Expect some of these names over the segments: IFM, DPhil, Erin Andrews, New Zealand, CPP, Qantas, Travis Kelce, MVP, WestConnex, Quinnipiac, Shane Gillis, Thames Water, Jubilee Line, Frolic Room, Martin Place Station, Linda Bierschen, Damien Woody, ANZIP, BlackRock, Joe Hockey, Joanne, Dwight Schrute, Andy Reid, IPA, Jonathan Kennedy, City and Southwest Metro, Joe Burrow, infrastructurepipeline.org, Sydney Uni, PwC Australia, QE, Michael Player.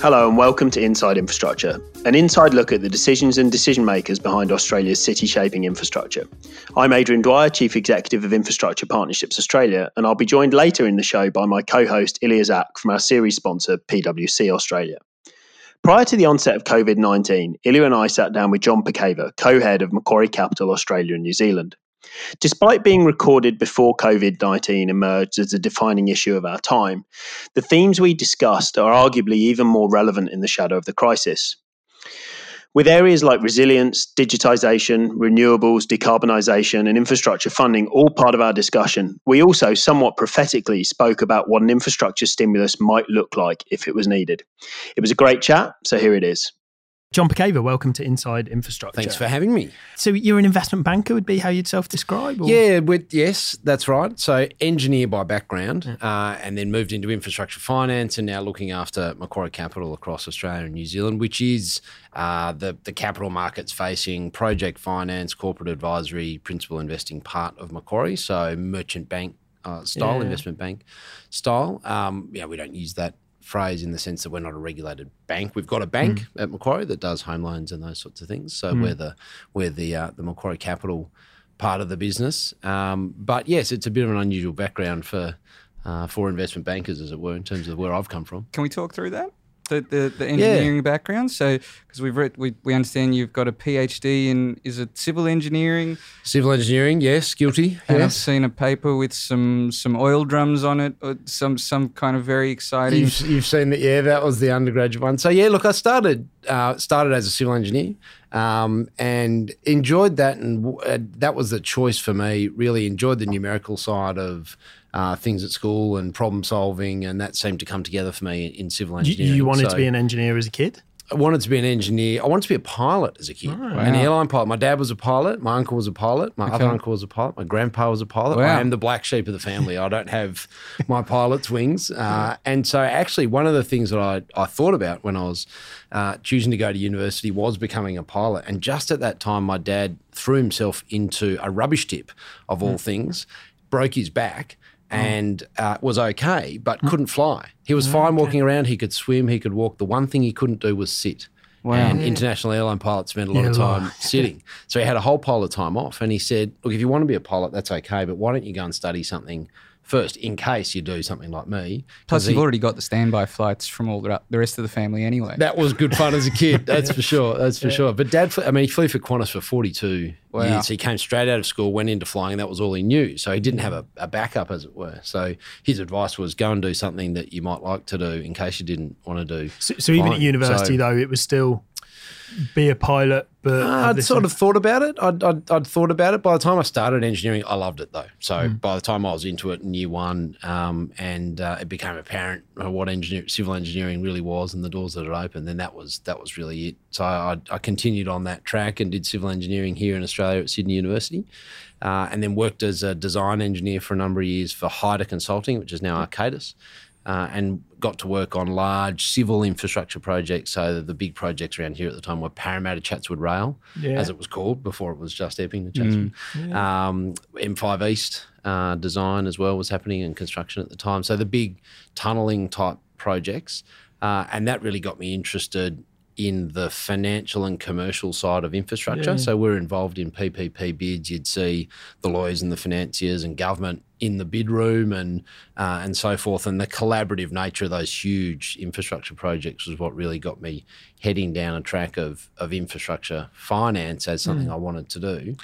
Hello and welcome to Inside Infrastructure, an inside look at the decisions and decision makers behind Australia's city-shaping infrastructure. I'm Adrian Dwyer, Chief Executive of Infrastructure Partnerships Australia, and I'll be joined later in the show by my co-host Ilya Zak from our series sponsor PwC Australia. Prior to the onset of COVID-19, Ilya and I sat down with John Pickhaver, co-head of Macquarie Capital Australia and New Zealand. Despite being recorded before COVID-19 emerged as a defining issue of our time, the themes we discussed are arguably even more relevant in the shadow of the crisis. With areas like resilience, digitisation, renewables, decarbonisation and infrastructure funding all part of our discussion, we also somewhat prophetically spoke about what an infrastructure stimulus might look like if it was needed. It was a great chat, so here it is. John Pickhaver, welcome to Inside Infrastructure. Thanks for having me. So you're an investment banker would be how you'd self-describe? Or? Yeah, yes, that's right. So engineer by background and then moved into infrastructure finance and now looking after Macquarie Capital across Australia and New Zealand, which is the capital markets facing project finance, corporate advisory, principal investing part of Macquarie. So merchant bank style, investment bank style. We don't use that phrase in the sense that we're not a regulated bank. We've got a bank at Macquarie that does home loans and those sorts of things. So we're the Macquarie Capital part of the business. But yes, it's a bit of an unusual background for investment bankers, as it were, in terms of where I've come from. Can we talk through that? The engineering background? So, because we understand you've got a PhD in, is it civil engineering? Civil engineering, yes, guilty. And yes. I've seen a paper with some oil drums on it, or some kind of very exciting. You've seen that, yeah, that was the undergraduate one. So, yeah, look, I started as a civil engineer and enjoyed that, and that was the choice for me, really enjoyed the numerical side of things at school and problem solving, and that seemed to come together for me in civil engineering. You wanted to be an engineer as a kid? I wanted to be an engineer. I wanted to be a pilot as a kid, an airline pilot. My dad was a pilot. My uncle was a pilot. My other uncle was a pilot. My grandpa was a pilot. Wow. I am the black sheep of the family. I don't have my pilot's wings. And so actually one of the things that I thought about when I was choosing to go to university was becoming a pilot. And just at that time, my dad threw himself into a rubbish tip of all things, broke his back, and was okay, but couldn't fly. He was fine walking around. He could swim. He could walk. The one thing he couldn't do was sit. Wow. And international airline pilots spend a lot of time sitting. So he had a whole pile of time off. And he said, look, if you want to be a pilot, that's okay, but why don't you go and study something first in case you do something like me. Plus you've already got the standby flights from all the rest of the family anyway. That was good fun as a kid, that's for sure, that's for sure. But Dad, he flew for Qantas for 42 years. He came straight out of school, went into flying, and that was all he knew. So he didn't have a backup, as it were. So his advice was go and do something that you might like to do in case you didn't want to do. So even at university though, it was still... be a pilot, but... I'd sort of thought about it. I'd thought about it. By the time I started engineering, I loved it though. So by the time I was into it in year one it became apparent what civil engineering really was and the doors that it opened, then that was really it. So I continued on that track and did civil engineering here in Australia at Sydney University and then worked as a design engineer for a number of years for Hyder Consulting, which is now Arcadis. And got to work on large civil infrastructure projects. So the big projects around here at the time were Parramatta Chatswood Rail, as it was called before it was just Epping to Chatswood. M5 East design as well was happening and construction at the time. So the big tunnelling type projects. And that really got me interested in the financial and commercial side of infrastructure. So we're involved in PPP bids. You'd see the lawyers and the financiers and government in the bid room and so forth. And the collaborative nature of those huge infrastructure projects was what really got me heading down a track of infrastructure finance as something I wanted to do.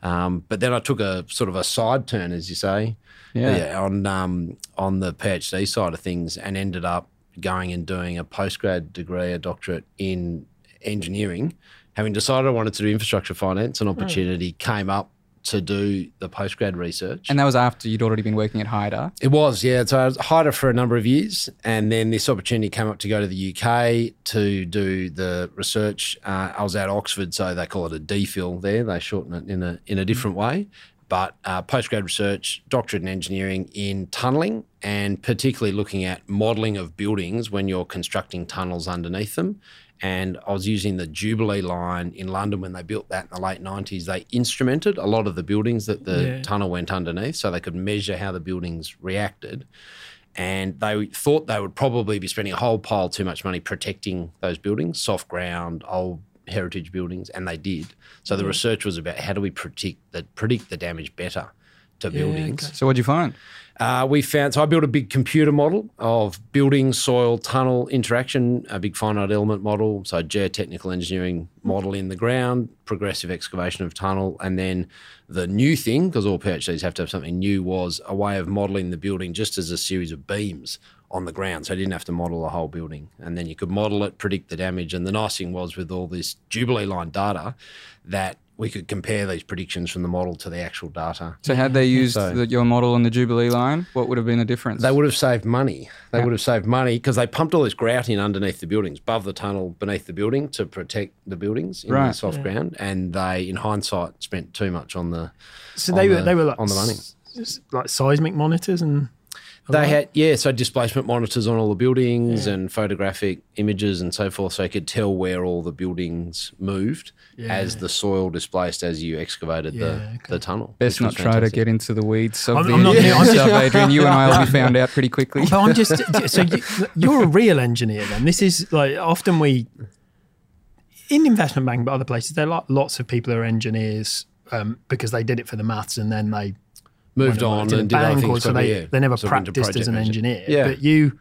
But then I took a sort of a side turn, as you say, on the PhD side of things and ended up going and doing a postgrad degree, a doctorate in engineering, having decided I wanted to do infrastructure finance, an opportunity came up to do the postgrad research. And that was after you'd already been working at Hyder? It was, yeah. So I was at Hyder for a number of years and then this opportunity came up to go to the UK to do the research. I was at Oxford, so they call it a DPhil there. They shorten it in a different way. But postgrad research, doctorate in engineering in tunnelling and particularly looking at modelling of buildings when you're constructing tunnels underneath them. And I was using the Jubilee Line in London when they built that in the late 90s. They instrumented a lot of the buildings that the tunnel went underneath so they could measure how the buildings reacted. And they thought they would probably be spending a whole pile too much money protecting those buildings, soft ground, old heritage buildings, and they did. So the research was about how do we predict the damage better to buildings. Okay. So what did you find? So I built a big computer model of building, soil, tunnel interaction, a big finite element model, so geotechnical engineering model in the ground, progressive excavation of tunnel, and then the new thing, because all PhDs have to have something new, was a way of modelling the building just as a series of beams on the ground, so I didn't have to model the whole building. And then you could model it, predict the damage, and the nice thing was with all this Jubilee Line data that we could compare these predictions from the model to the actual data. So had they used your model on the Jubilee Line, what would have been the difference? They would have saved money. They would have saved money because they pumped all this grout in underneath the buildings, above the tunnel, beneath the building to protect the buildings in the soft ground. And they, in hindsight, spent too much on the So they were like seismic monitors and... They had, so displacement monitors on all the buildings and photographic images and so forth, so you could tell where all the buildings moved as the soil displaced as you excavated the tunnel. Best not try to get into the weeds of Adrian. You and I will be found out pretty quickly. But I'm just, so you're a real engineer then. This is like, often in investment banking but other places, there are lots of people who are engineers because they did it for the maths and then they... moved on and did other things. So they never practiced as an engineer. Yeah. But you...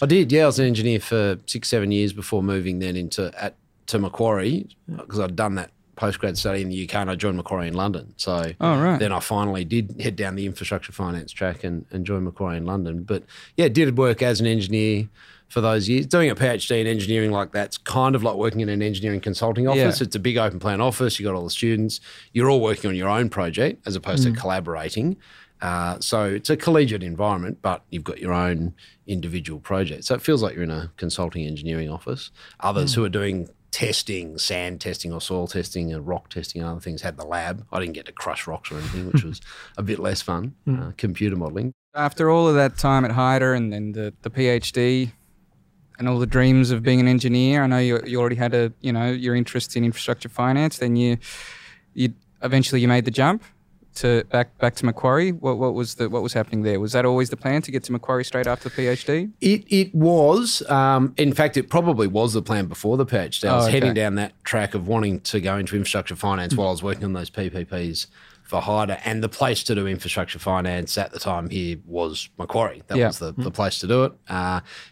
I did, I was an engineer for 6-7 years before moving then to Macquarie because I'd done that postgrad study in the UK and I joined Macquarie in London. So then I finally did head down the infrastructure finance track and joined Macquarie in London. But did work as an engineer for those years. Doing a PhD in engineering like that's kind of like working in an engineering consulting office. Yeah. It's a big open plan office. You've got all the students. You're all working on your own project as opposed to collaborating. So it's a collegiate environment, but you've got your own individual project. So it feels like you're in a consulting engineering office. Others who are doing testing, sand testing or soil testing and rock testing and other things had the lab. I didn't get to crush rocks or anything, which was a bit less fun, computer modelling. After all of that time at Hyder and then the PhD... and all the dreams of being an engineer. I know you already had your interest in infrastructure finance. Then you eventually made the jump to back to Macquarie. What was happening there? Was that always the plan to get to Macquarie straight after the PhD? It was. In fact, it probably was the plan before the PhD. I was heading down that track of wanting to go into infrastructure finance while I was working on those PPPs for Hyder, and the place to do infrastructure finance at the time here was Macquarie. That was the place to do it.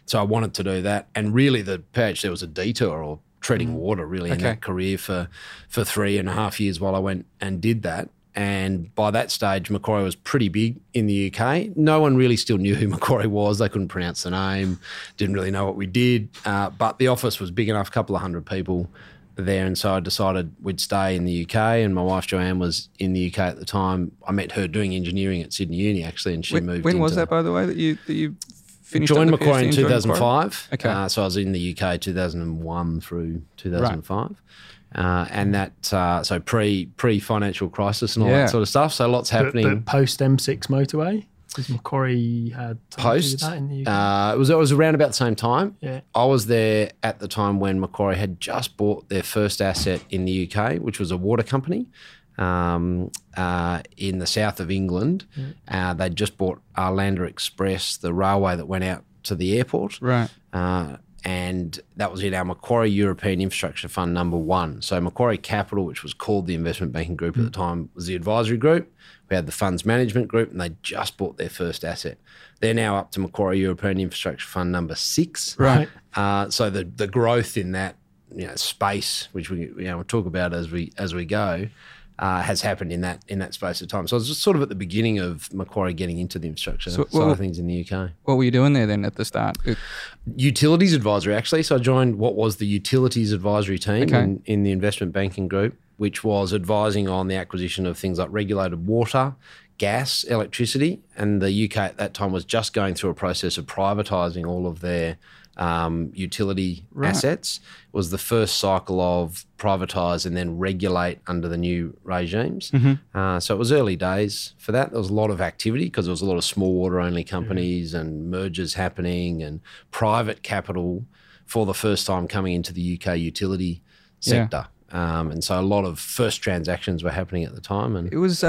So I wanted to do that. And really the PhD was a detour or treading water really in that career for 3.5 years while I went and did that. And by that stage, Macquarie was pretty big in the UK. No one really still knew who Macquarie was. They couldn't pronounce the name, didn't really know what we did. But the office was big enough, a couple of hundred people there, and so I decided we'd stay in the UK, and my wife Joanne was in the UK at the time. I met her doing engineering at Sydney Uni actually, and she moved. When was that, by the way, that you finished? Joined Macquarie in 2005. Okay, so I was in the UK 2001 through 2005, and that so pre financial crisis and all that sort of stuff. So lots happening. But post M6 motorway. Because Macquarie had post that in the UK. It was around about the same time. Yeah. I was there at the time when Macquarie had just bought their first asset in the UK, which was a water company in the south of England. Yeah. They'd just bought Arlanda Express, the railway that went out to the airport. Right. And that was in our Macquarie European Infrastructure Fund #1. So Macquarie Capital, which was called the Investment Banking Group at the time, was the advisory group. We had the funds management group, and they just bought their first asset. They're now up to Macquarie European Infrastructure Fund #6. Right. So the growth in that space, which we'll talk about as we go, has happened in that space of time. So I was just sort of at the beginning of Macquarie getting into the infrastructure side of things in the UK. What were you doing there then at the start? Utilities advisory, actually. So I joined what was the utilities advisory team in the investment banking group, which was advising on the acquisition of things like regulated water, gas, electricity, and the UK at that time was just going through a process of privatising all of their utility assets. It was the first cycle of privatise and then regulate under the new regimes. So it was early days for that. There was a lot of activity because there was a lot of small water-only companies and mergers happening and private capital for the first time coming into the UK utility sector. And so a lot of first transactions were happening at the time. And it was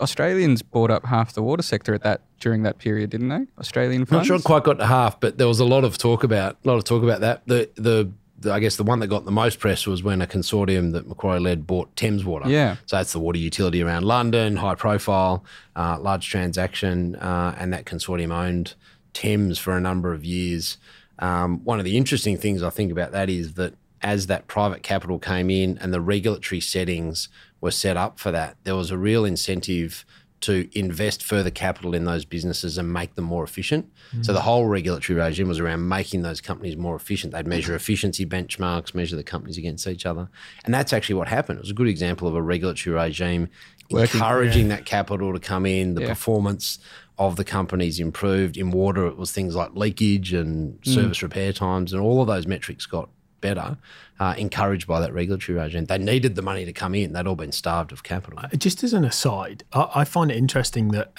Australians bought up half the water sector at that during that period, didn't they? Australian funds. Not sure quite got to half, but there was a lot of talk about that. I guess the one that got the most press was when a consortium that Macquarie led bought Thames Water. Yeah. So that's the water utility around London, high profile, large transaction, and that consortium owned Thames for a number of years. One of the interesting things I think about that is that as that private capital came in and the regulatory settings were set up for that, there was a real incentive to invest further capital in those businesses and make them more efficient. Mm. So the whole regulatory regime was around making those companies more efficient. They'd measure efficiency benchmarks, measure the companies against each other. And that's actually what happened. It was a good example of a regulatory regime encouraging that capital to come in. The performance of the companies improved. In water, it was things like leakage and service repair times, and all of those metrics got better, encouraged by that regulatory regime. They needed the money to come in. They'd all been starved of capital. Just as an aside, I find it interesting that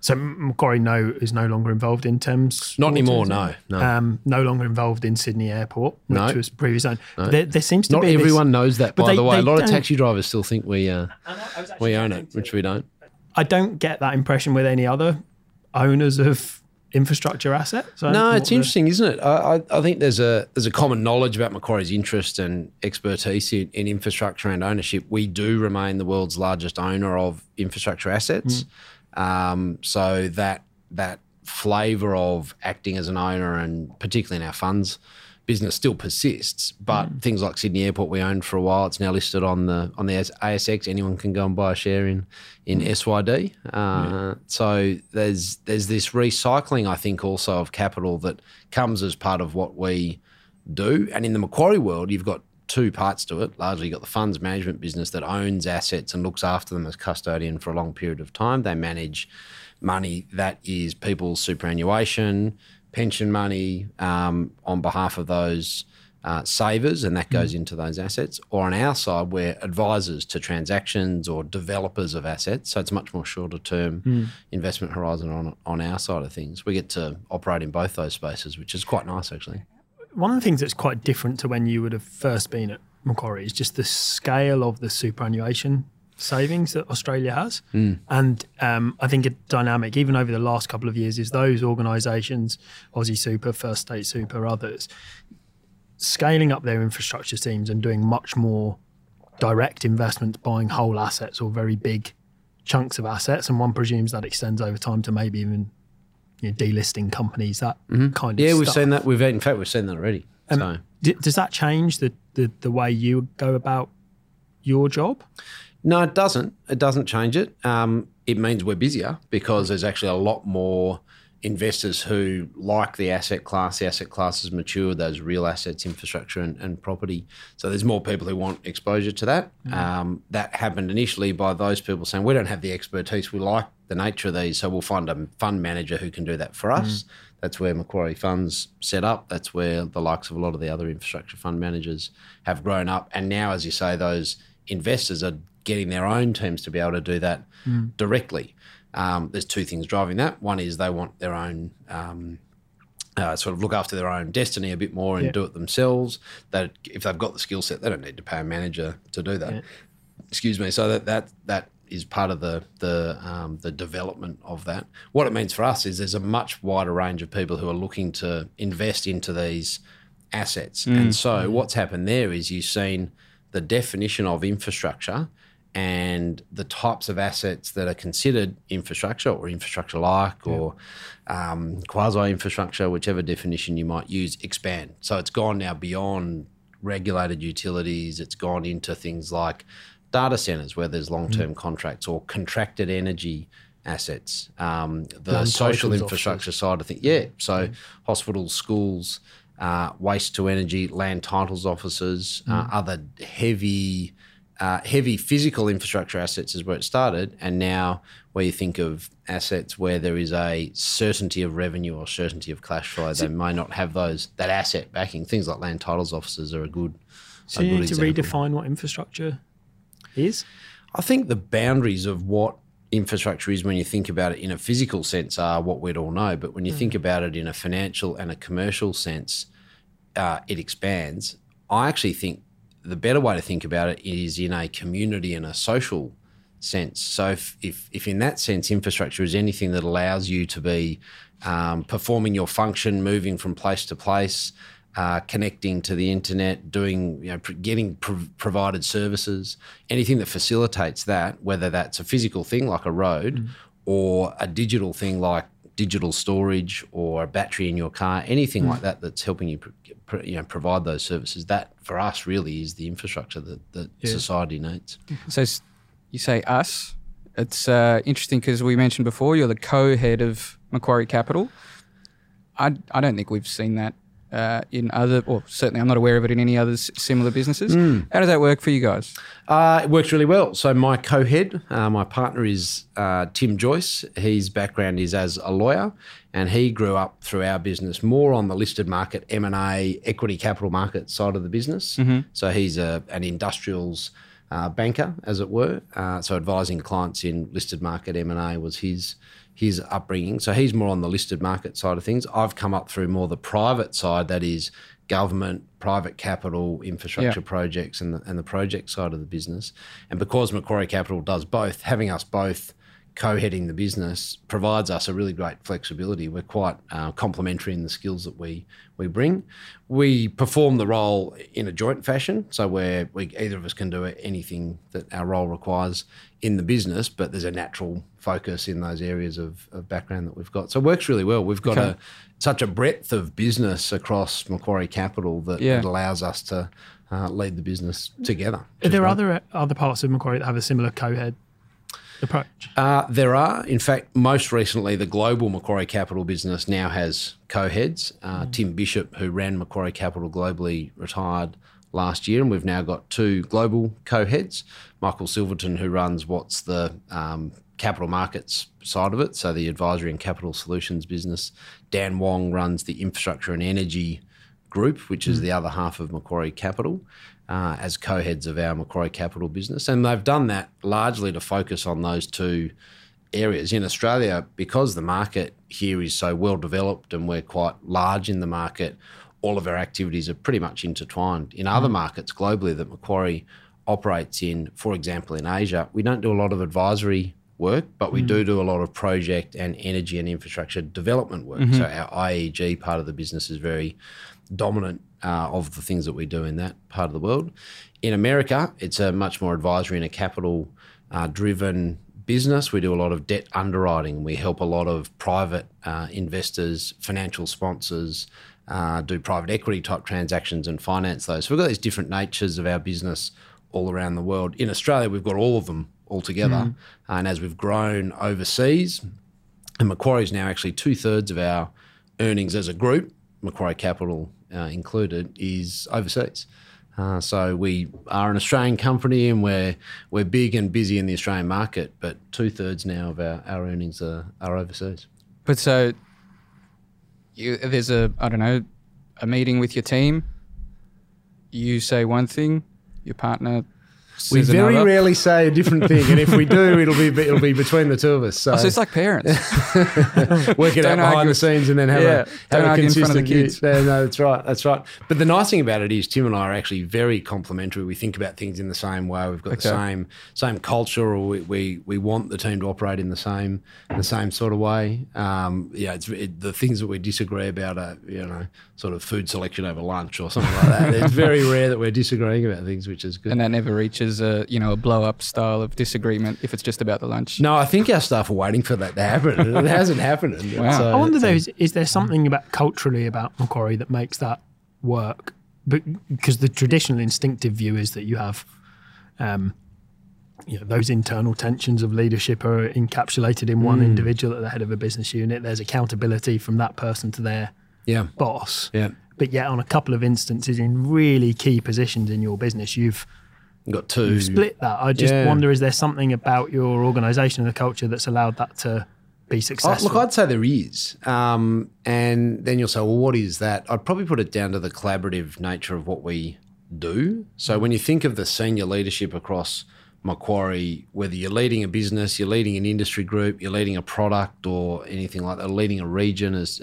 so Macquarie is no longer involved in Thames. Not anymore, no. No longer involved in Sydney Airport, which was previous owned. No. There seems to be... Not everyone knows that, by the way. A lot of taxi drivers still think we own it, which we don't. I don't get that impression with any other owners of infrastructure asset. So no, it's interesting, isn't it? I think there's a common knowledge about Macquarie's interest and expertise in infrastructure and ownership. We do remain the world's largest owner of infrastructure assets. So that flavour of acting as an owner, and particularly in our funds business, still persists. But things like Sydney Airport we owned for a while. It's now listed on the ASX. Anyone can go and buy a share in SYD. So there's this recycling, I think, also of capital that comes as part of what we do. And in the Macquarie world, you've got two parts to it. Largely you've got the funds management business that owns assets and looks after them as custodian for a long period of time. They manage money that is people's superannuation, pension money on behalf of those savers, and that goes into those assets. Or on our side, we're advisors to transactions or developers of assets, so it's much more shorter term investment horizon on our side of things. We get to operate in both those spaces, which is quite nice, actually. One of the things that's quite different to when you would have first been at Macquarie is just the scale of the superannuation savings that Australia has. And I think a dynamic, even over the last couple of years, is those organisations, Aussie Super, First State Super, others, scaling up their infrastructure teams and doing much more direct investments, buying whole assets or very big chunks of assets. And one presumes that extends over time to maybe even delisting companies, that kind of stuff. Yeah, we've seen that. In fact, we've seen that already. Does that change the way you go about your job? No, it doesn't. It doesn't change it. It means we're busier because there's actually a lot more investors who like the asset class. The asset class has matured, those real assets, infrastructure and property. So there's more people who want exposure to that. That happened initially by those people saying, we don't have the expertise. We like the nature of these, so we'll find a fund manager who can do that for us. That's where Macquarie Funds set up. That's where the likes of a lot of the other infrastructure fund managers have grown up. And now, as you say, those investors are getting their own teams to be able to do that directly. There's two things driving that. One is they want their own sort of look after their own destiny a bit more and do it themselves. That if they've got the skill set, they don't need to pay a manager to do that. Excuse me. So that is part of the development of that. What it means for us is there's a much wider range of people who are looking to invest into these assets. And so what's happened there is you've seen the definition of infrastructure and the types of assets that are considered infrastructure or infrastructure-like or quasi-infrastructure, whichever definition you might use, expand. So it's gone now beyond regulated utilities. It's gone into things like data centres where there's long-term contracts, or contracted energy assets, the social infrastructure offices. Side of things. Yeah, so hospitals, schools, waste to energy, land titles offices, other heavy physical infrastructure assets is where it started. And now where you think of assets where there is a certainty of revenue or certainty of cash flow, they may not have that asset backing. Things like land titles offices are a good example. So you need to redefine what infrastructure is? I think the boundaries of what infrastructure is, when you think about it in a physical sense, are what we'd all know. But when you think about it in a financial and a commercial sense, it expands. I actually think the better way to think about it is in a community and a social sense. So if in that sense infrastructure is anything that allows you to be performing your function, moving from place to place, connecting to the internet, doing, getting provided services, anything that facilitates that, whether that's a physical thing like a road or a digital thing like digital storage or a battery in your car, anything like that that's helping you provide those services, that for us really is the infrastructure that society needs. So you say us, it's interesting because we mentioned before you're the co-head of Macquarie Capital. I don't think we've seen that in other, or certainly I'm not aware of it in any other similar businesses. How does that work for you guys? It works really well. So my co-head, my partner is Tim Joyce. His background is as a lawyer, and he grew up through our business more on the listed market, M&A, equity capital market side of the business. So he's an industrials banker, as it were. So advising clients in listed market M&A was his upbringing. So he's more on the listed market side of things. I've come up through more the private side, that is government, private capital, infrastructure projects and the project side of the business. And because Macquarie Capital does both, having us both co-heading the business provides us a really great flexibility. We're quite complementary in the skills that we bring. We perform the role in a joint fashion, so we either of us can do anything that our role requires in the business, but there's a natural focus in those areas of background that we've got. So it works really well. We've got such a breadth of business across Macquarie Capital that it allows us to lead the business together. Are there other parts of Macquarie that have a similar co-head approach? There are. In fact, most recently, the global Macquarie Capital business now has co-heads. Tim Bishop, who ran Macquarie Capital globally, retired last year, and we've now got two global co-heads. Michael Silverton, who runs what's the capital markets side of it, so the advisory and capital solutions business. Dan Wong runs the infrastructure and energy group, which is the other half of Macquarie Capital, as co-heads of our Macquarie Capital business. And they've done that largely to focus on those two areas. In Australia, because the market here is so well developed and we're quite large in the market, all of our activities are pretty much intertwined. In other markets globally that Macquarie operates in, for example, in Asia, we don't do a lot of advisory work, but we do a lot of project and energy and infrastructure development work. So our IEG part of the business is very dominant of the things that we do in that part of the world. In America, it's a much more advisory and a capital-driven business. We do a lot of debt underwriting. We help a lot of private investors, financial sponsors, do private equity type transactions and finance those. So we've got these different natures of our business all around the world. In Australia, we've got all of them all together. And as we've grown overseas, and Macquarie is now actually 2/3 of our earnings as a group, Macquarie Capital included, is overseas. So we are an Australian company and we're big and busy in the Australian market, but 2/3 now of our earnings are overseas. But so there's a meeting with your team, you say one thing, your partner says another. We very rarely say a different thing, and if we do, it'll be between the two of us. So it's like parents. Work it out behind the scenes and then have a consistent view. No, that's right. But the nice thing about it is Tim and I are actually very complementary. We think about things in the same way. We've got the same culture, or we want the team to operate in the same sort of way. The things that we disagree about are sort of food selection over lunch or something like that. It's very rare that we're disagreeing about things, which is good. And that never reaches a blow-up style of disagreement if it's just about the lunch. No, I think our staff are waiting for that to happen. It hasn't happened. Wow. So I wonder though, is there something culturally about Macquarie that makes that work? Because the traditional instinctive view is that you have those internal tensions of leadership are encapsulated in one individual at the head of a business unit. There's accountability from that person to their boss. Yeah. But yet on a couple of instances in really key positions in your business, you've split that. I just wonder, is there something about your organisation and the culture that's allowed that to be successful? Look, I'd say there is. And then you'll say, well, what is that? I'd probably put it down to the collaborative nature of what we do. So when you think of the senior leadership across Macquarie, whether you're leading a business, you're leading an industry group, you're leading a product or anything like that, leading a region as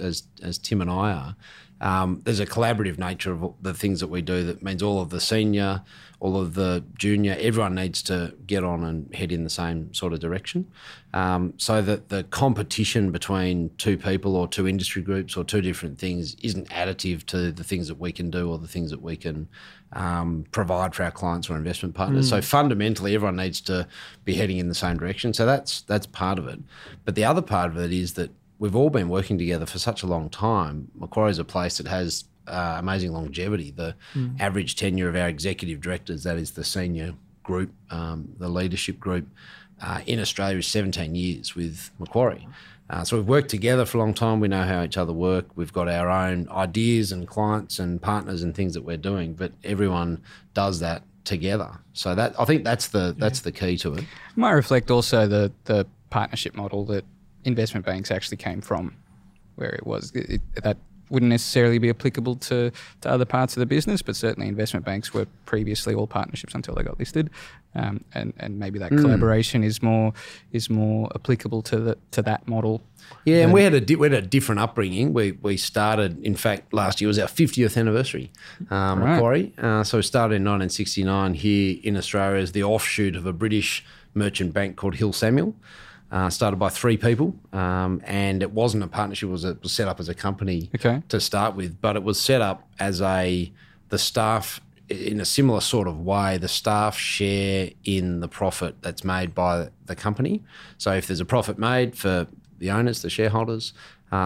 Tim and I are, There's a collaborative nature of the things that we do that means all of the senior, all of the junior, everyone needs to get on and head in the same sort of direction, so that the competition between two people or two industry groups or two different things isn't additive to the things that we can do or the things that we can provide for our clients or investment partners. So fundamentally, everyone needs to be heading in the same direction. So that's part of it. But the other part of it is that we've all been working together for such a long time. Macquarie is a place that has amazing longevity. The average tenure of our executive directors, that is the senior group, the leadership group in Australia is 17 years with Macquarie. So we've worked together for a long time. We know how each other work. We've got our own ideas and clients and partners and things that we're doing, but everyone does that together. So that I think that's the key to it. It might reflect also the partnership model that investment banks actually came from, where it was that wouldn't necessarily be applicable to other parts of the business, but certainly investment banks were previously all partnerships until they got listed, and maybe that collaboration is more applicable to that model. Yeah, and we had a different upbringing. We started, in fact, last year was our 50th anniversary, Macquarie. So we started in 1969 here in Australia as the offshoot of a British merchant bank called Hill Samuel. Started by three people, and it wasn't a partnership. It was set up as a company to start with, but it was set up as the staff, in a similar sort of way, the staff share in the profit that's made by the company. So if there's a profit made for the owners, the shareholders,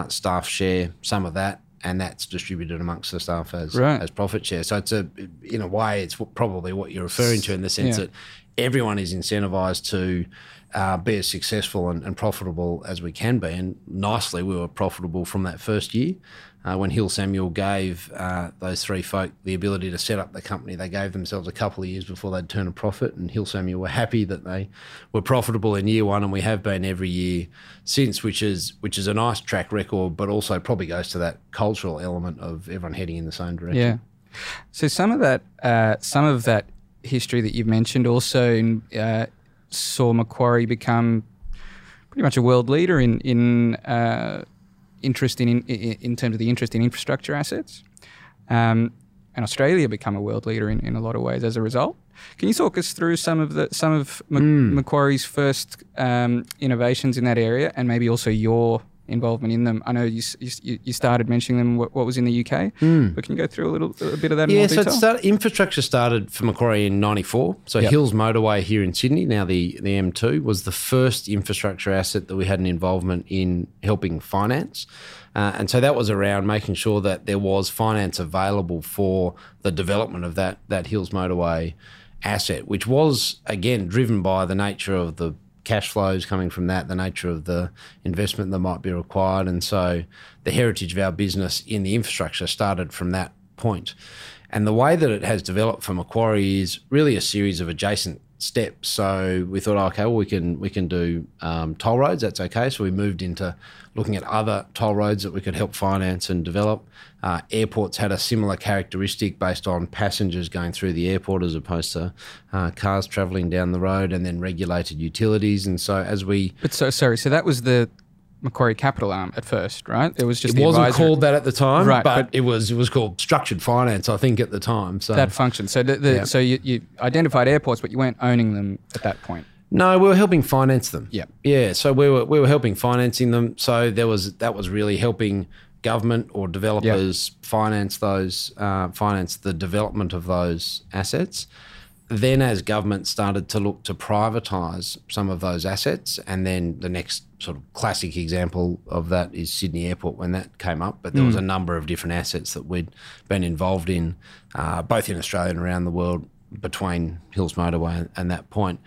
staff share some of that, and that's distributed amongst the staff as profit share. So in a way, it's probably what you're referring to in the sense that everyone is incentivised to be as successful and profitable as we can be. And nicely, we were profitable from that first year. When Hill Samuel gave those three folk the ability to set up the company, they gave themselves a couple of years before they'd turn a profit, and Hill Samuel were happy that they were profitable in year one, and we have been every year since, which is a nice track record, but also probably goes to that cultural element of everyone heading in the same direction. Yeah. So some of that history that you've mentioned also saw Macquarie become pretty much a world leader in terms of the interest in infrastructure assets, and Australia become a world leader in a lot of ways as a result. Can you talk us through some of Macquarie's first innovations in that area, and maybe also your involvement in them? I know you started mentioning them. What was in the UK, but can you go through a bit of that? Yeah, in more detail? Infrastructure started for Macquarie in '94. So Hills Motorway here in Sydney, now the M2, was the first infrastructure asset that we had an involvement in helping finance, and so that was around making sure that there was finance available for the development of that Hills Motorway asset, which was again driven by the nature of the cash flows coming from that, the nature of the investment that might be required. And so the heritage of our business in the infrastructure started from that point. And the way that it has developed for Macquarie is really a series of adjacent steps. So we thought, okay, well, we can do toll roads, that's okay. So we moved into looking at other toll roads that we could help finance and develop. Airports had a similar characteristic based on passengers going through the airport as opposed to cars travelling down the road, and then regulated utilities. And so as we... But so that was the Macquarie Capital arm at first, right? It was just... It wasn't advisory. Called that at the time, right, but it was called structured finance, I think, at the time. So that function. So so you identified airports, but you weren't owning them at that point. No, we were helping finance them. Yeah, yeah. So we were helping financing them. So that was really helping government or developers finance the development of those assets. Then as government started to look to privatise some of those assets, and then the next sort of classic example of that is Sydney Airport when that came up, but there was a number of different assets that we'd been involved in, both in Australia and around the world, between Hills Motorway and that point.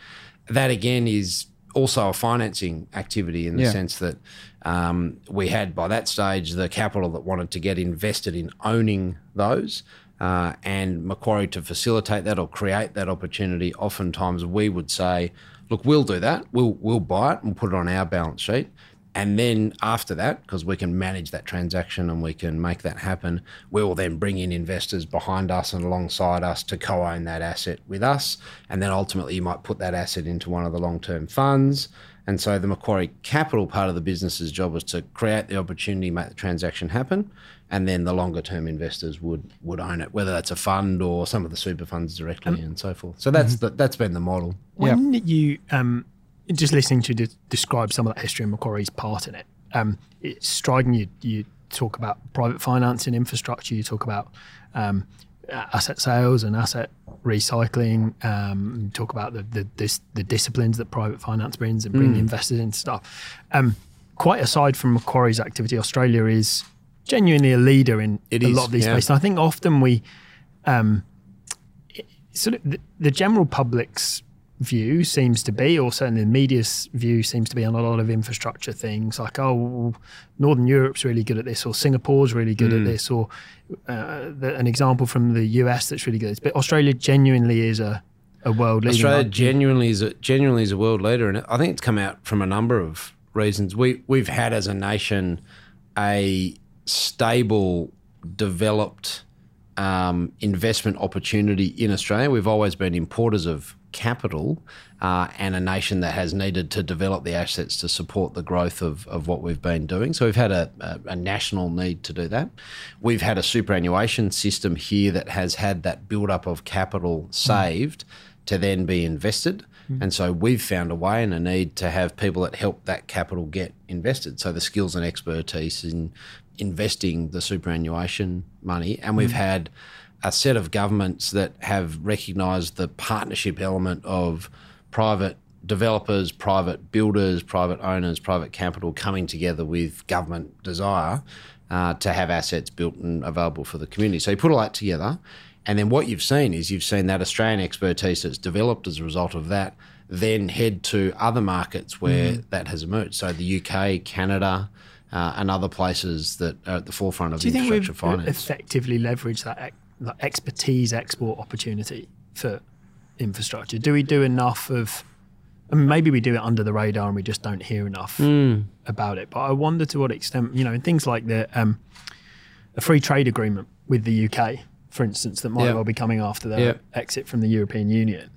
That again is also a financing activity in the sense that we had by that stage the capital that wanted to get invested in owning those. And Macquarie to facilitate that or create that opportunity, oftentimes we would say, look, we'll do that. We'll buy it and put it on our balance sheet, And then after that, because we can manage that transaction and we can make that happen, we will then bring in investors behind us and alongside us to co-own that asset with us. And then ultimately you might put that asset into one of the long-term funds. And so the Macquarie Capital part of the business's job was to create the opportunity, make the transaction happen, and then the longer-term investors would own it, whether that's a fund or some of the super funds directly and so forth. So that's been the model. When you, just listening to you describe some of that history and Macquarie's part in it, it's striking. You talk about private finance and infrastructure, you talk about asset sales and asset recycling, talk about the disciplines that private finance brings and bringing investors into stuff. Quite aside from Macquarie's activity, Australia is genuinely a leader in a lot of these spaces. And I think often we, the general public's view seems to be, or certainly the media's view seems to be, on a lot of infrastructure things like, oh, Northern Europe's really good at this, or Singapore's really good at this, or an example from the US that's really good at this. But Australia genuinely is a world leader. Australia genuinely is a world leader, and I think it's come out from a number of reasons. We've had as a nation a stable, developed investment opportunity in Australia. We've always been importers of capital and a nation that has needed to develop the assets to support the growth of what we've been doing. So we've had a national need to do that. We've had a superannuation system here that has had that build-up of capital saved to then be invested. And so we've found a way and a need to have people that help that capital get invested. So the skills and expertise in investing the superannuation money. And we've had a set of governments that have recognised the partnership element of private developers, private builders, private owners, private capital coming together with government desire to have assets built and available for the community. So you put all that together, and then what you've seen that Australian expertise that's developed as a result of that then head to other markets where that has emerged. So the UK, Canada, and other places that are at the forefront of infrastructure finance. Do you think we've effectively leveraged that expertise export opportunity for infrastructure? Do we do enough of, and maybe we do it under the radar and we just don't hear enough about it, but I wonder to what extent, in things like a free trade agreement with the UK, for instance, that might well be coming after their exit from the European Union.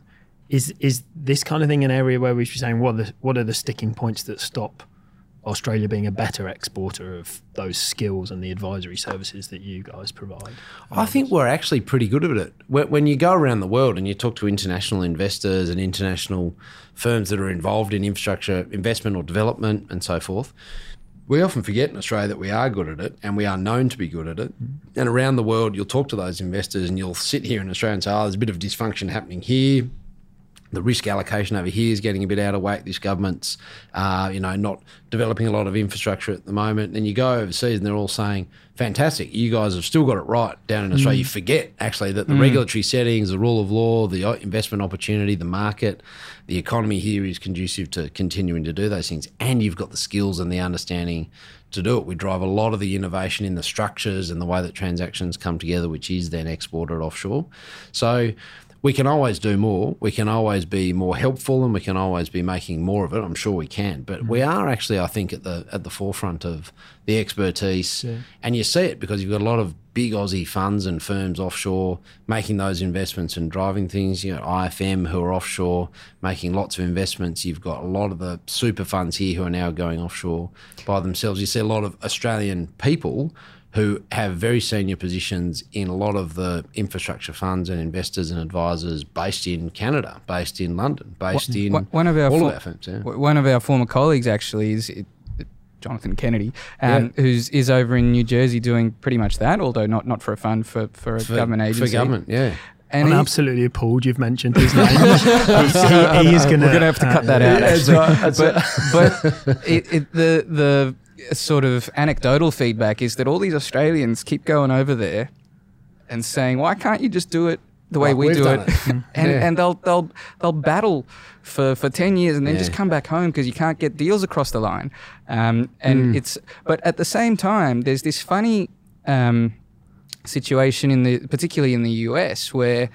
Is this kind of thing an area where we should be saying, what are the sticking points that stop Australia being a better exporter of those skills and the advisory services that you guys provide? I think we're actually pretty good at it. When you go around the world and you talk to international investors and international firms that are involved in infrastructure investment or development and so forth, we often forget in Australia that we are good at it and we are known to be good at it. And around the world, you'll talk to those investors and you'll sit here in Australia and say, there's a bit of dysfunction happening here. The risk allocation over here is getting a bit out of whack. This government's, not developing a lot of infrastructure at the moment. And then you go overseas and they're all saying, fantastic, you guys have still got it right down in Australia. You forget actually that the regulatory settings, the rule of law, the investment opportunity, the market, the economy here is conducive to continuing to do those things. And you've got the skills and the understanding to do it. We drive a lot of the innovation in the structures and the way that transactions come together, which is then exported offshore. So we can always do more. We can always be more helpful, and we can always be making more of it. I'm sure we can, but we are actually, I think, at the forefront of the expertise, and you see it because you've got a lot of big Aussie funds and firms offshore making those investments and driving things. IFM who are offshore making lots of investments. You've got a lot of the super funds here who are now going offshore by themselves. You see a lot of Australian people who have very senior positions in a lot of the infrastructure funds and investors and advisors based in Canada, based in London, based in one of our firms. Yeah. One of our former colleagues actually is Jonathan Kennedy, who's over in New Jersey doing pretty much that, although not for a fund, for a government agency. For government, yeah. And I'm absolutely appalled you've mentioned his name. He is going to... We're going to have to cut that out, actually. But the sort of anecdotal feedback is that all these Australians keep going over there and saying, why can't you just do it the way we do it? And they'll battle for 10 years and then just come back home because you can't get deals across the line. But at the same time, there's this funny situation particularly in the US where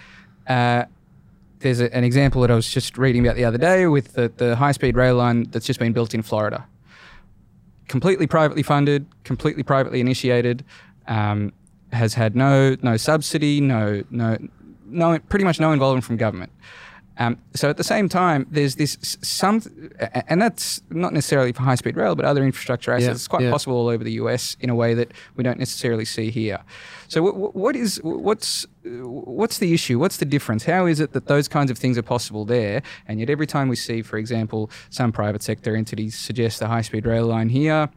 there's an example that I was just reading about the other day with the high-speed rail line that's just been built in Florida. completely privately funded, completely privately initiated, has had no subsidy, no pretty much no involvement from government. So at the same time, there's this and that's not necessarily for high-speed rail, but other infrastructure assets. Yeah, it's quite possible all over the US in a way that we don't necessarily see here. So what's the issue? What's the difference? How is it that those kinds of things are possible there, and yet every time we see, for example, some private sector entities suggest the high-speed rail line here?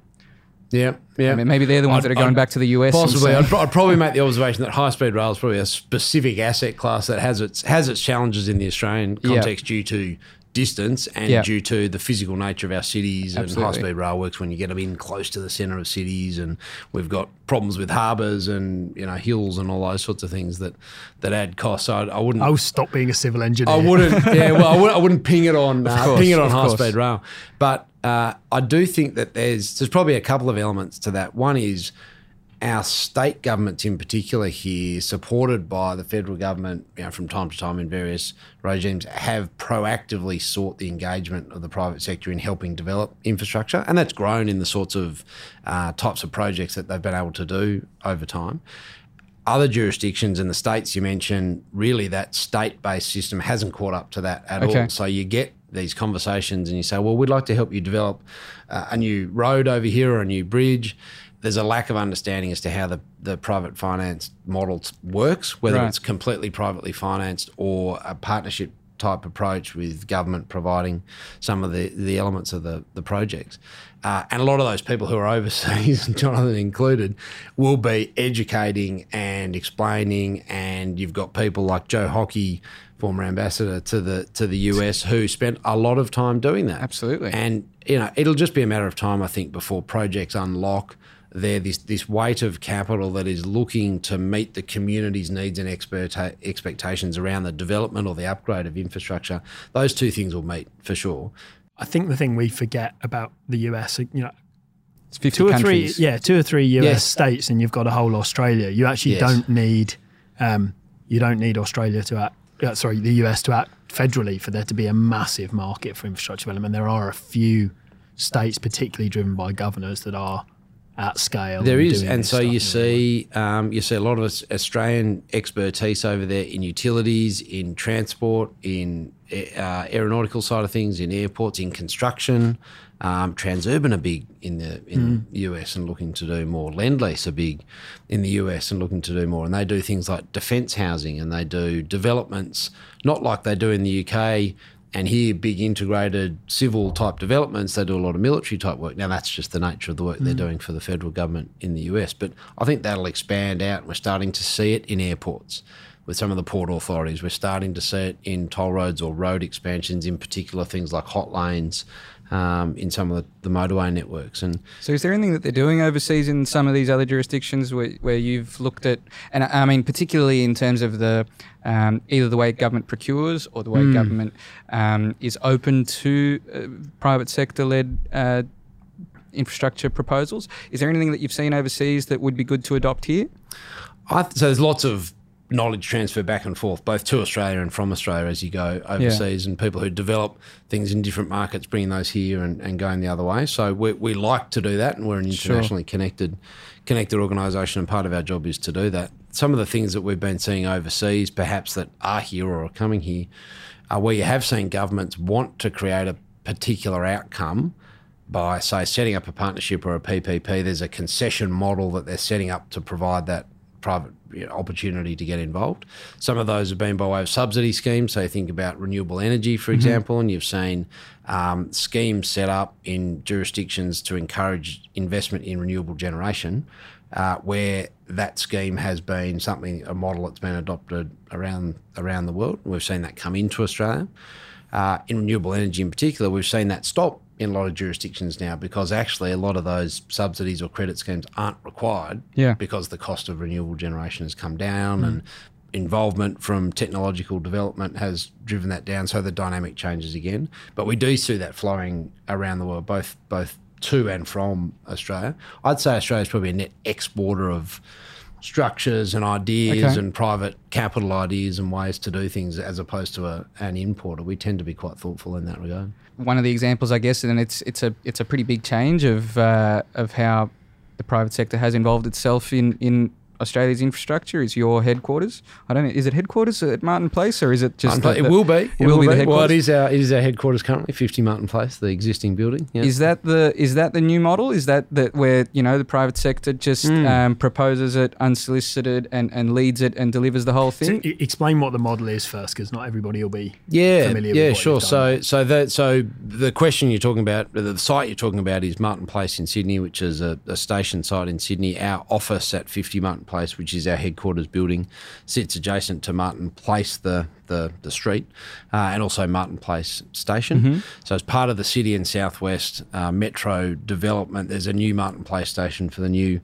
Yeah, yeah. I mean, maybe they're the ones that are going back to the US. Possibly. I'd probably make the observation that high-speed rail is probably a specific asset class that has its challenges in the Australian context due to distance and due to the physical nature of our cities. Absolutely. And high-speed rail works when you get them in close to the centre of cities, and we've got problems with harbours and, you know, hills and all those sorts of things that add costs. So I wouldn't. I'll stop being a civil engineer. I wouldn't. Yeah, well, I wouldn't ping it on high-speed rail, but. I do think that there's probably a couple of elements to that. One is our state governments in particular here, supported by the federal government, you know, from time to time in various regimes, have proactively sought the engagement of the private sector in helping develop infrastructure, and that's grown in the sorts of types of projects that they've been able to do over time. Other jurisdictions in the states you mentioned, really that state-based system hasn't caught up to that at all. So you get these conversations and you say, well, we'd like to help you develop a new road over here or a new bridge. There's a lack of understanding as to how the private finance model works, whether it's completely privately financed or a partnership type approach with government providing some of the elements of the projects. And a lot of those people who are overseas, Jonathan included, will be educating and explaining, and you've got people like Joe Hockey, former ambassador to the US, who spent a lot of time doing that. Absolutely. And, you know, it'll just be a matter of time, I think, before projects unlock there, this weight of capital that is looking to meet the community's needs and expectations around the development or the upgrade of infrastructure. Those two things will meet for sure. I think the thing we forget about the US, you know, it's 50 countries. Two or three US states, and you've got a whole Australia. You actually don't need Australia to act. Sorry, the US to act federally for there to be a massive market for infrastructure development. There are a few states, particularly driven by governors, that are at scale. There is, and so you see a lot of Australian expertise over there in utilities, in transport, in aeronautical side of things, in airports, in construction. Transurban are big in the US and looking to do more. Lendlease are big in the US and looking to do more, and they do things like defence housing, and they do developments not like they do in the UK. And here, big integrated civil-type developments, they do a lot of military-type work. Now, that's just the nature of the work they're doing for the federal government in the US. But I think that'll expand out. We're starting to see it in airports with some of the port authorities. We're starting to see it in toll roads or road expansions, in particular things like hot lanes in some of the motorway networks. And so is there anything that they're doing overseas in some of these other jurisdictions where you've looked at, and I mean particularly in terms of the either the way government procures or the way government is open to private sector-led infrastructure proposals? Is there anything that you've seen overseas that would be good to adopt here? So there's lots of knowledge transfer back and forth, both to Australia and from Australia as you go overseas, and people who develop things in different markets bringing those here and going the other way. So we like to do that, and we're an internationally connected organisation, and part of our job is to do that. Some of the things that we've been seeing overseas perhaps that are here or are coming here are where you have seen governments want to create a particular outcome by, say, setting up a partnership or a PPP. There's a concession model that they're setting up to provide that private opportunity to get involved. Some of those have been by way of subsidy schemes. So you think about renewable energy, for example, and you've seen schemes set up in jurisdictions to encourage investment in renewable generation, where that scheme has been a model that's been adopted around the world. We've seen that come into Australia. In renewable energy in particular, we've seen that stop in a lot of jurisdictions now, because actually a lot of those subsidies or credit schemes aren't required because the cost of renewable generation has come down and involvement from technological development has driven that down, so the dynamic changes again. But we do see that flowing around the world, both to and from Australia. I'd say Australia's probably a net exporter of structures and ideas and private capital ideas and ways to do things as opposed to an importer. We tend to be quite thoughtful in that regard. One of the examples, I guess, and it's a pretty big change of how the private sector has involved itself in Australia's infrastructure is your headquarters. I don't know, is it headquarters at Martin Place or is it just... It will be the headquarters. Well, it is our headquarters currently, 50 Martin Place, the existing building. Yeah. Is that the new model? Is that where, you know, the private sector just proposes it unsolicited and leads it and delivers the whole thing? So explain what the model is first, because not everybody will be familiar with what you've done. So the question you're talking about, the site you're talking about is Martin Place in Sydney, which is a station site in Sydney. Our office at 50 Martin Place, which is our headquarters building, sits adjacent to Martin Place, the street, and also Martin Place Station. Mm-hmm. So as part of the City and Southwest Metro development, there's a new Martin Place Station for the new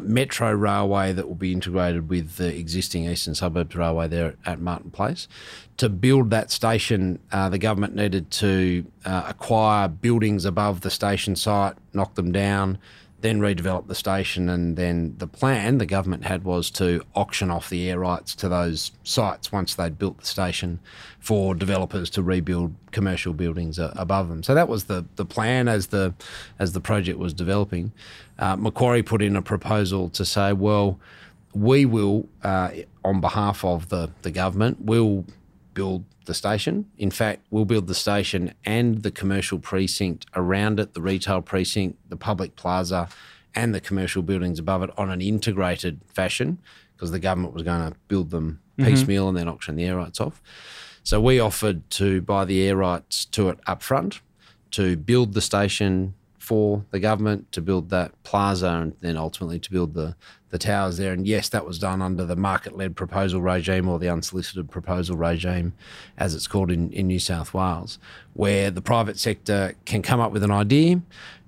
Metro Railway that will be integrated with the existing Eastern Suburbs Railway there at Martin Place. To build that station, the government needed to acquire buildings above the station site, knock them down, then redevelop the station, and then the plan the government had was to auction off the air rights to those sites once they'd built the station for developers to rebuild commercial buildings above them. So that was the plan as the project was developing. Macquarie put in a proposal to say, well, we will, on behalf of the government, we'll build the station. In fact, we'll build the station and the commercial precinct around it, the retail precinct, the public plaza and the commercial buildings above it on an integrated fashion, because the government was going to build them piecemeal and then auction the air rights off. So we offered to buy the air rights to it up front, to build the station for the government, to build that plaza and then ultimately to build the towers there. And yes, that was done under the market-led proposal regime, or the unsolicited proposal regime, as it's called in New South Wales, where the private sector can come up with an idea.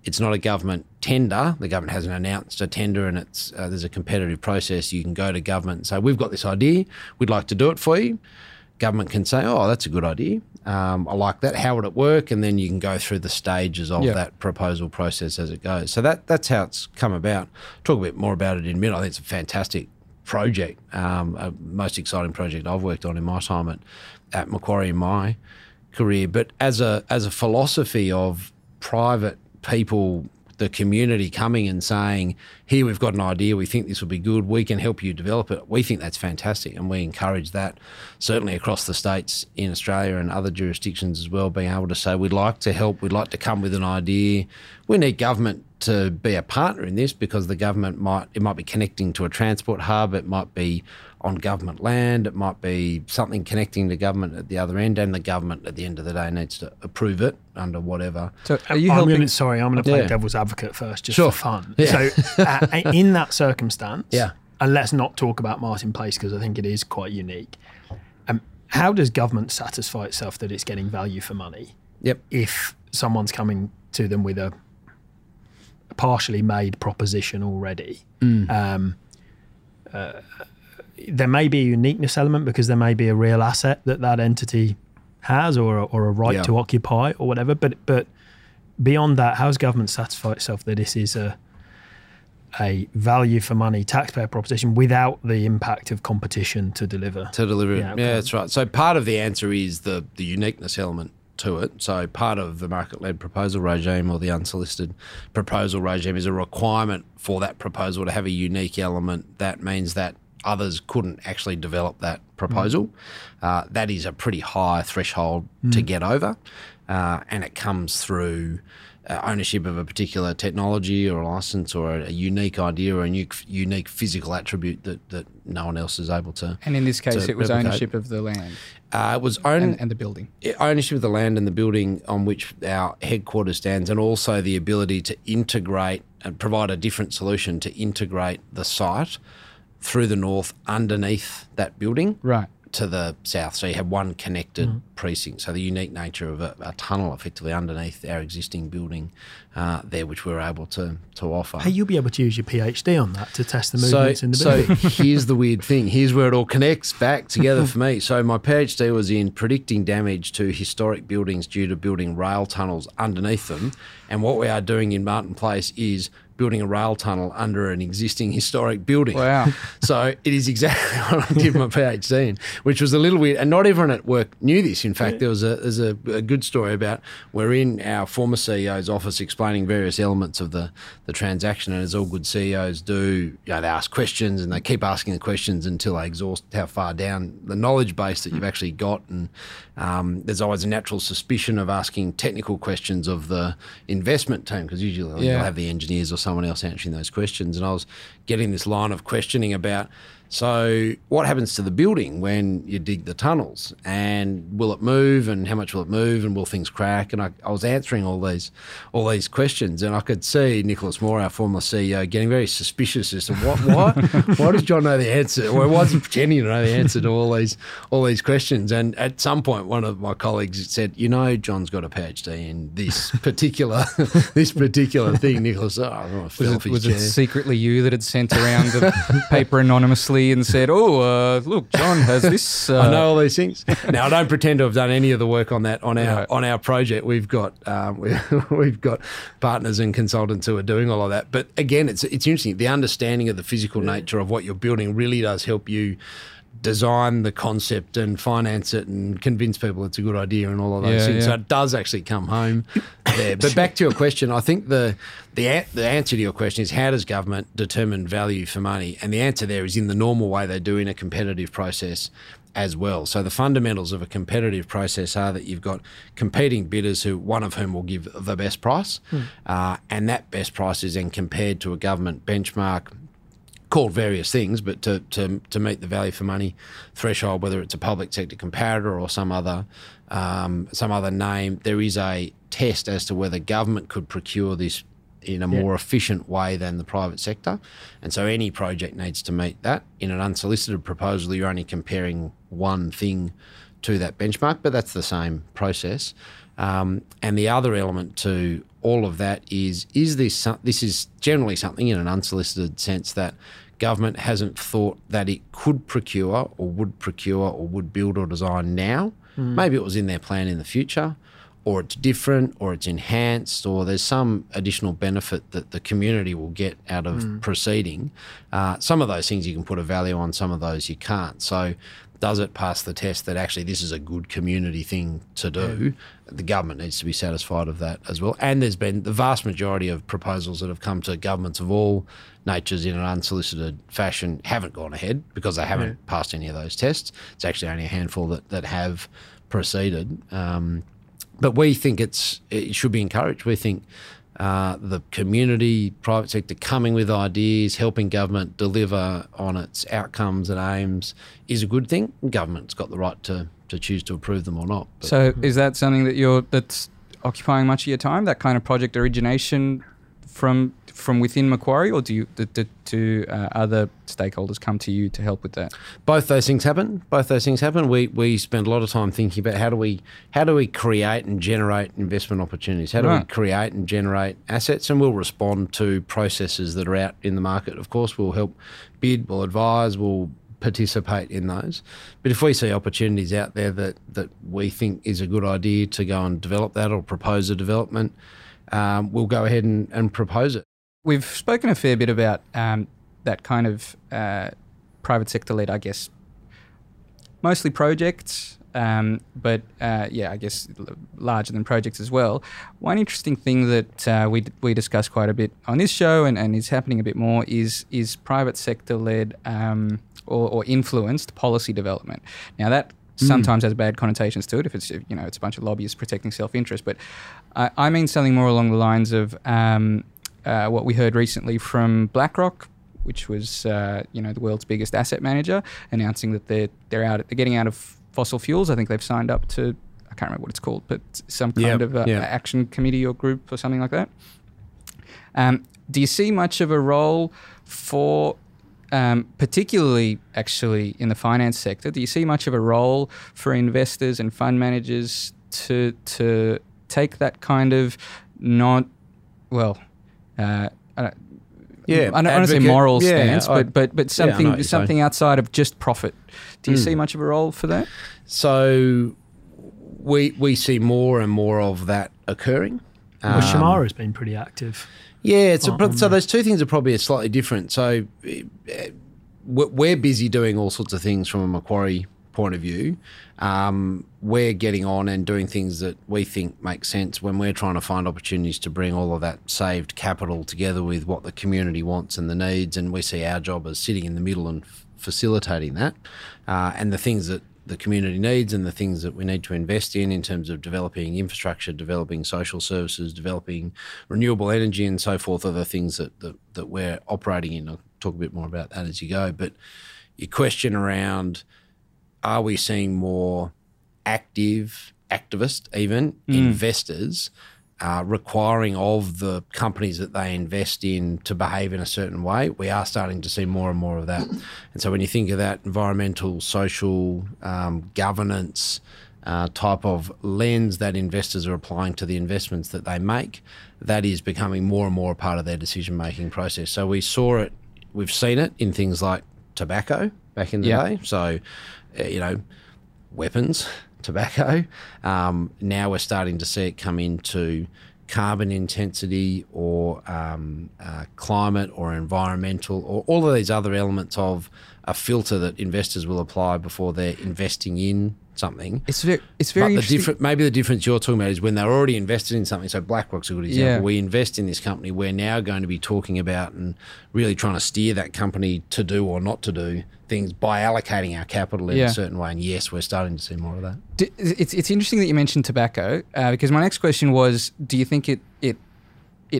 It's not a government tender. The government hasn't announced a tender, and it's there's a competitive process. You can go to government and say, we've got this idea, we'd like to do it for you. Government can say, oh, that's a good idea. I like that. How would it work? And then you can go through the stages of that proposal process as it goes. So that's how it's come about. Talk a bit more about it in a minute. I think it's a fantastic project, a most exciting project I've worked on in my time at Macquarie in my career. But as a philosophy of private people, the community coming and saying, here, we've got an idea, we think this will be good, we can help you develop it. We think that's fantastic, and we encourage that certainly across the states in Australia and other jurisdictions as well, being able to say, we'd like to help, we'd like to come with an idea. We need government to be a partner in this, because the government might be connecting to a transport hub, it might be on government land, it might be something connecting to government at the other end, and the government at the end of the day needs to approve it under whatever. So are you helping? I'm going to play devil's advocate first, just for fun. Yeah. So in that circumstance, and let's not talk about Martin Place because I think it is quite unique, how does government satisfy itself that it's getting value for money if someone's coming to them with a partially made proposition already? There may be a uniqueness element because there may be a real asset that entity has or a right to occupy or whatever. But beyond that, how does government satisfy itself that this is a value for money taxpayer proposition without the impact of competition to deliver? Yeah, that's right. So part of the answer is the uniqueness element to it. So part of the market-led proposal regime or the unsolicited proposal regime is a requirement for that proposal to have a unique element. That means that others couldn't actually develop that proposal. That is a pretty high threshold to get over, and it comes through ownership of a particular technology or a license or a unique idea or a unique physical attribute that no one else is able to. And in this case, it was replicate. Ownership of the land. It was and the building. Ownership of the land and the building on which our headquarters stands, and also the ability to integrate and provide a different solution to integrate the site through the north underneath that building to the south. So you have one connected precinct. So the unique nature of a tunnel effectively underneath our existing building there, which we're able to offer. Hey, you'll be able to use your PhD on that to test the movements in the building. So here's the weird thing. Here's where it all connects back together for me. So my PhD was in predicting damage to historic buildings due to building rail tunnels underneath them. And what we are doing in Martin Place is building a rail tunnel under an existing historic building. Wow. So it is exactly what I did my PhD in, which was a little weird. And not everyone at work knew this. In fact, there's a good story about we're in our former CEO's office explaining various elements of the transaction, and as all good CEOs do, you know, they ask questions and they keep asking the questions until they exhaust how far down the knowledge base that you've actually got. And there's always a natural suspicion of asking technical questions of the investment team, because usually you'll have the engineers or someone else answering those questions. And I was getting this line of questioning about, so what happens to the building when you dig the tunnels, and will it move, and how much will it move, and will things crack? And I was answering all these questions, and I could see Nicholas Moore, our former CEO, getting very suspicious as to why does John know the answer, or why is he pretending to know the answer to all these questions? And at some point, one of my colleagues said, "You know, John's got a PhD in this particular thing." Nicholas, was it secretly you that had sent around the paper anonymously and said, look, John has this. I know all these things. Now, I don't pretend to have done any of the work on that on our project. We've got we've got partners and consultants who are doing all of that. But again, it's interesting. The understanding of the physical nature of what you're building really does help you design the concept and finance it and convince people it's a good idea and all of those things. So it does actually come home there. But back to your question, I think the answer to your question is, how does government determine value for money? And the answer there is in the normal way they do in a competitive process as well. So the fundamentals of a competitive process are that you've got competing bidders, one of whom will give the best price, and that best price is then compared to a government benchmark called various things, but to meet the value for money threshold, whether it's a public sector comparator or some other name, there is a test as to whether government could procure this in a more efficient way than the private sector. And so any project needs to meet that. In an unsolicited proposal, you're only comparing one thing to that benchmark, but that's the same process. And the other element to all of that is this generally something in an unsolicited sense that government hasn't thought that it could procure or would build or design now. Maybe it was in their plan in the future, or it's different, or it's enhanced, or there's some additional benefit that the community will get out of proceeding. Some of those things you can put a value on, some of those you can't. So does it pass the test that actually this is a good community thing to do? The government needs to be satisfied of that as well. And there's been the vast majority of proposals that have come to governments of all natures in an unsolicited fashion haven't gone ahead because they haven't passed any of those tests. It's actually only a handful that have proceeded. But we think it should be encouraged. We think the community, private sector coming with ideas, helping government deliver on its outcomes and aims is a good thing. Government's got the right to choose to approve them or not. But, so is that something that's occupying much of your time, that kind of project origination from within Macquarie, or do other stakeholders come to you to help with that? Both those things happen. We spend a lot of time thinking about how do we create and generate investment opportunities? How do we create and generate assets? And we'll respond to processes that are out in the market. Of course, we'll help bid, we'll advise, we'll participate in those. But if we see opportunities out there that we think is a good idea to go and develop that or propose a development, we'll go ahead and propose it. We've spoken a fair bit about that kind of private sector led, I guess, mostly projects, but I guess larger than projects as well. One interesting thing that we discuss quite a bit on this show and is happening a bit more is private sector led or influenced policy development. Now that sometimes has bad connotations to it if it's it's a bunch of lobbyists protecting self-interest, but I mean something more along the lines of what we heard recently from BlackRock, which was the world's biggest asset manager, announcing that they're getting out of fossil fuels. I think they've signed up to, I can't remember what it's called, but some kind of action committee or group or something like that. Do you see much of a role for, particularly actually in the finance sector, do you see much of a role for investors and fund managers to take that kind of moral stance, but something outside of just profit. Do you see much of a role for that? So we see more and more of that occurring. Well, Shamara has been pretty active. Yeah, so those two things are probably slightly different. So we're busy doing all sorts of things from a Macquarie point of view. We're getting on and doing things that we think make sense when we're trying to find opportunities to bring all of that saved capital together with what the community wants and the needs, and we see our job as sitting in the middle and facilitating that, and the things that the community needs and the things that we need to invest in terms of developing infrastructure, developing social services, developing renewable energy and so forth are the things that we're operating in. I'll talk a bit more about that as you go. But your question around, are we seeing more activist investors requiring of the companies that they invest in to behave in a certain way? We are starting to see more and more of that. And so when you think of that environmental, social, governance type of lens that investors are applying to the investments that they make, that is becoming more and more a part of their decision-making process. So we've seen it in things like tobacco back in the day. So, weapons, tobacco. Now we're starting to see it come into carbon intensity or climate or environmental or all of these other elements of a filter that investors will apply before they're investing in something. It's very interesting. Maybe the difference you're talking about is when they're already invested in something. So BlackRock's a good example. Yeah. We invest in this company. We're now going to be talking about and really trying to steer that company to do or not to do things by allocating our capital in a certain way. And yes, we're starting to see more of that. It's interesting that you mentioned tobacco because my next question was, do you think it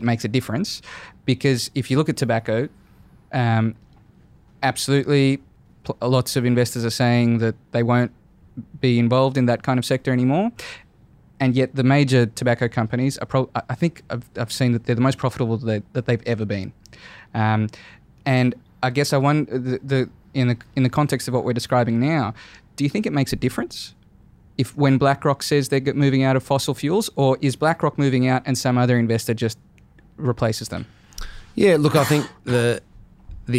makes a difference? Because if you look at tobacco, absolutely lots of investors are saying that they won't be involved in that kind of sector anymore, and yet the major tobacco companies are I think I've seen that they're the most profitable that they've ever been, and I guess I wonder in the context of what we're describing now, do you think it makes a difference if when BlackRock says they're moving out of fossil fuels, or is BlackRock moving out and some other investor just replaces them? Yeah, look, I think the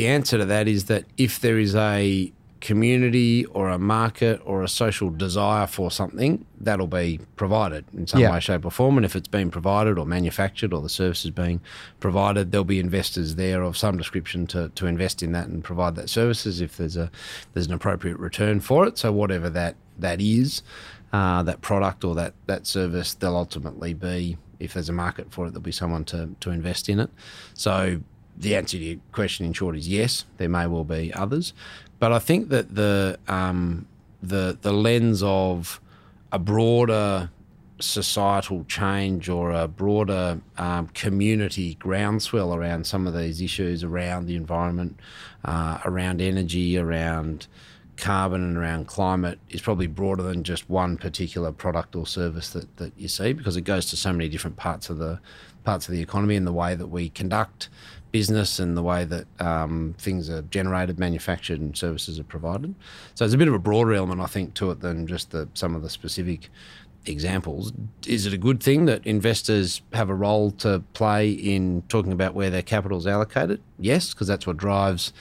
answer to that is that if there is a community or a market or a social desire for something, that'll be provided in some way, shape or form. And if it's being provided or manufactured or the service is being provided, there'll be investors there of some description to invest in that and provide that services if there's an appropriate return for it. So whatever that is, that product or that service, there'll ultimately be, if there's a market for it, there'll be someone to invest in it. So the answer to your question in short is yes, there may well be others. But I think that the lens of a broader societal change or a broader community groundswell around some of these issues, around the environment, around energy, around carbon and around climate, is probably broader than just one particular product or service that you see, because it goes to so many different parts of the economy and the way that we conduct business and the way that things are generated, manufactured and services are provided. So it's a bit of a broader element, I think, to it than just some of the specific examples. Is it a good thing that investors have a role to play in talking about where their capital is allocated? Yes, because that's what drives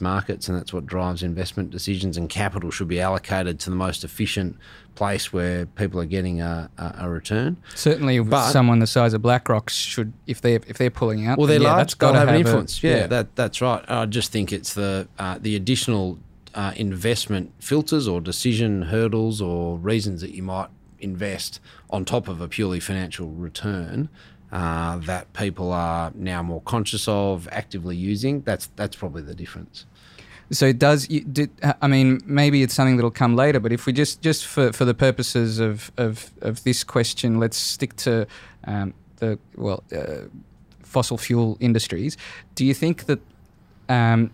markets and that's what drives investment decisions, and capital should be allocated to the most efficient place where people are getting a return. Certainly, but someone the size of BlackRock should, if they're pulling out, well, they're large, that's got to have an influence. That's right. I just think it's the additional investment filters or decision hurdles or reasons that you might invest on top of a purely financial return that people are now more conscious of, actively using. That's probably the difference. So maybe it's something that'll come later, but if we just for the purposes of this question, let's stick to fossil fuel industries. Do you think that fund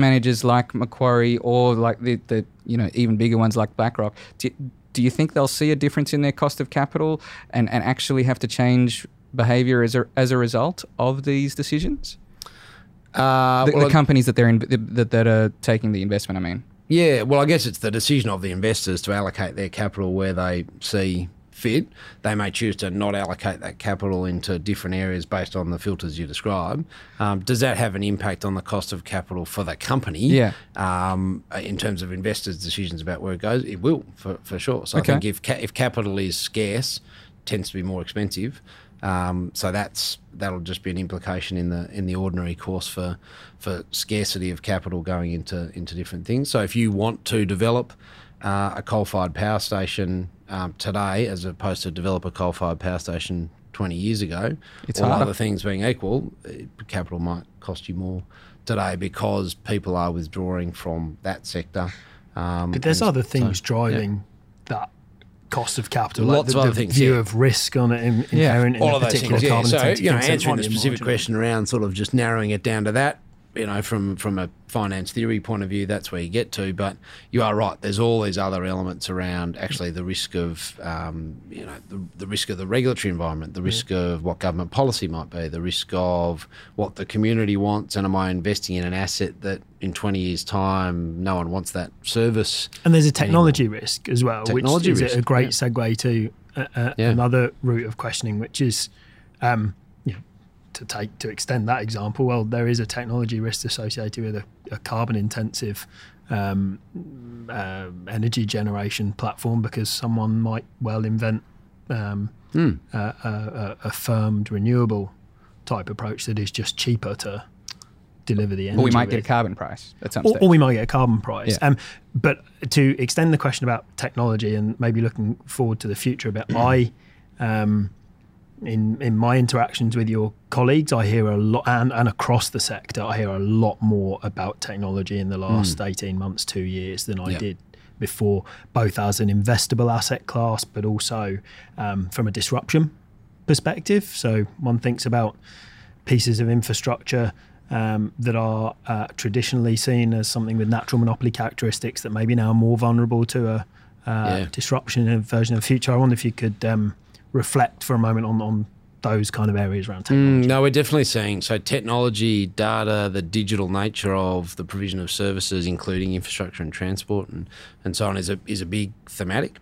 managers like Macquarie or like the even bigger ones like BlackRock, do you think they'll see a difference in their cost of capital and actually have to change behaviour as a result of these decisions? The companies that they're in, that are taking the investment, I mean. Yeah, well, I guess it's the decision of the investors to allocate their capital where they see fit. They may choose to not allocate that capital into different areas based on the filters you describe. Does that have an impact on the cost of capital for the company? Yeah. In terms of investors' decisions about where it goes, it will for sure. So I think if capital is scarce, tends to be more expensive. So that'll just be an implication in the ordinary course for scarcity of capital going into different things. So if you want to develop a coal-fired power station today, as opposed to develop a coal-fired power station 20 years ago, it's all harder. Other things being equal, capital might cost you more today because people are withdrawing from that sector. But there's other things driving that cost of capital, lots of other things, view of risk on it, inherent in a particular carbon intensity. So, answering the specific question around sort of just narrowing it down to that, from a finance theory point of view, that's where you get to. But you are right. There's all these other elements around actually the risk of, the risk of the regulatory environment, the risk of what government policy might be, the risk of what the community wants, and am I investing in an asset that in 20 years' time no one wants that service? And there's a technology risk as well, which is a great segue to another route of questioning, which is... to extend that example, well, there is a technology risk associated with a carbon-intensive energy generation platform, because someone might well invent a firmed renewable type approach that is just cheaper to deliver the energy. Or we might get a carbon price at some stage. Or we might get a carbon price. Yeah. But to extend the question about technology and maybe looking forward to the future a bit, In my interactions with your colleagues, I hear a lot, and across the sector, I hear a lot more about technology in the last 18 months, 2 years than I did before, both as an investable asset class, but also from a disruption perspective. So one thinks about pieces of infrastructure that are traditionally seen as something with natural monopoly characteristics that maybe now are more vulnerable to a disruption and version of the future. I wonder if you could... reflect for a moment on those kind of areas around technology. No, we're definitely seeing, so technology, data, the digital nature of the provision of services, including infrastructure and transport and so on, is a big thematic.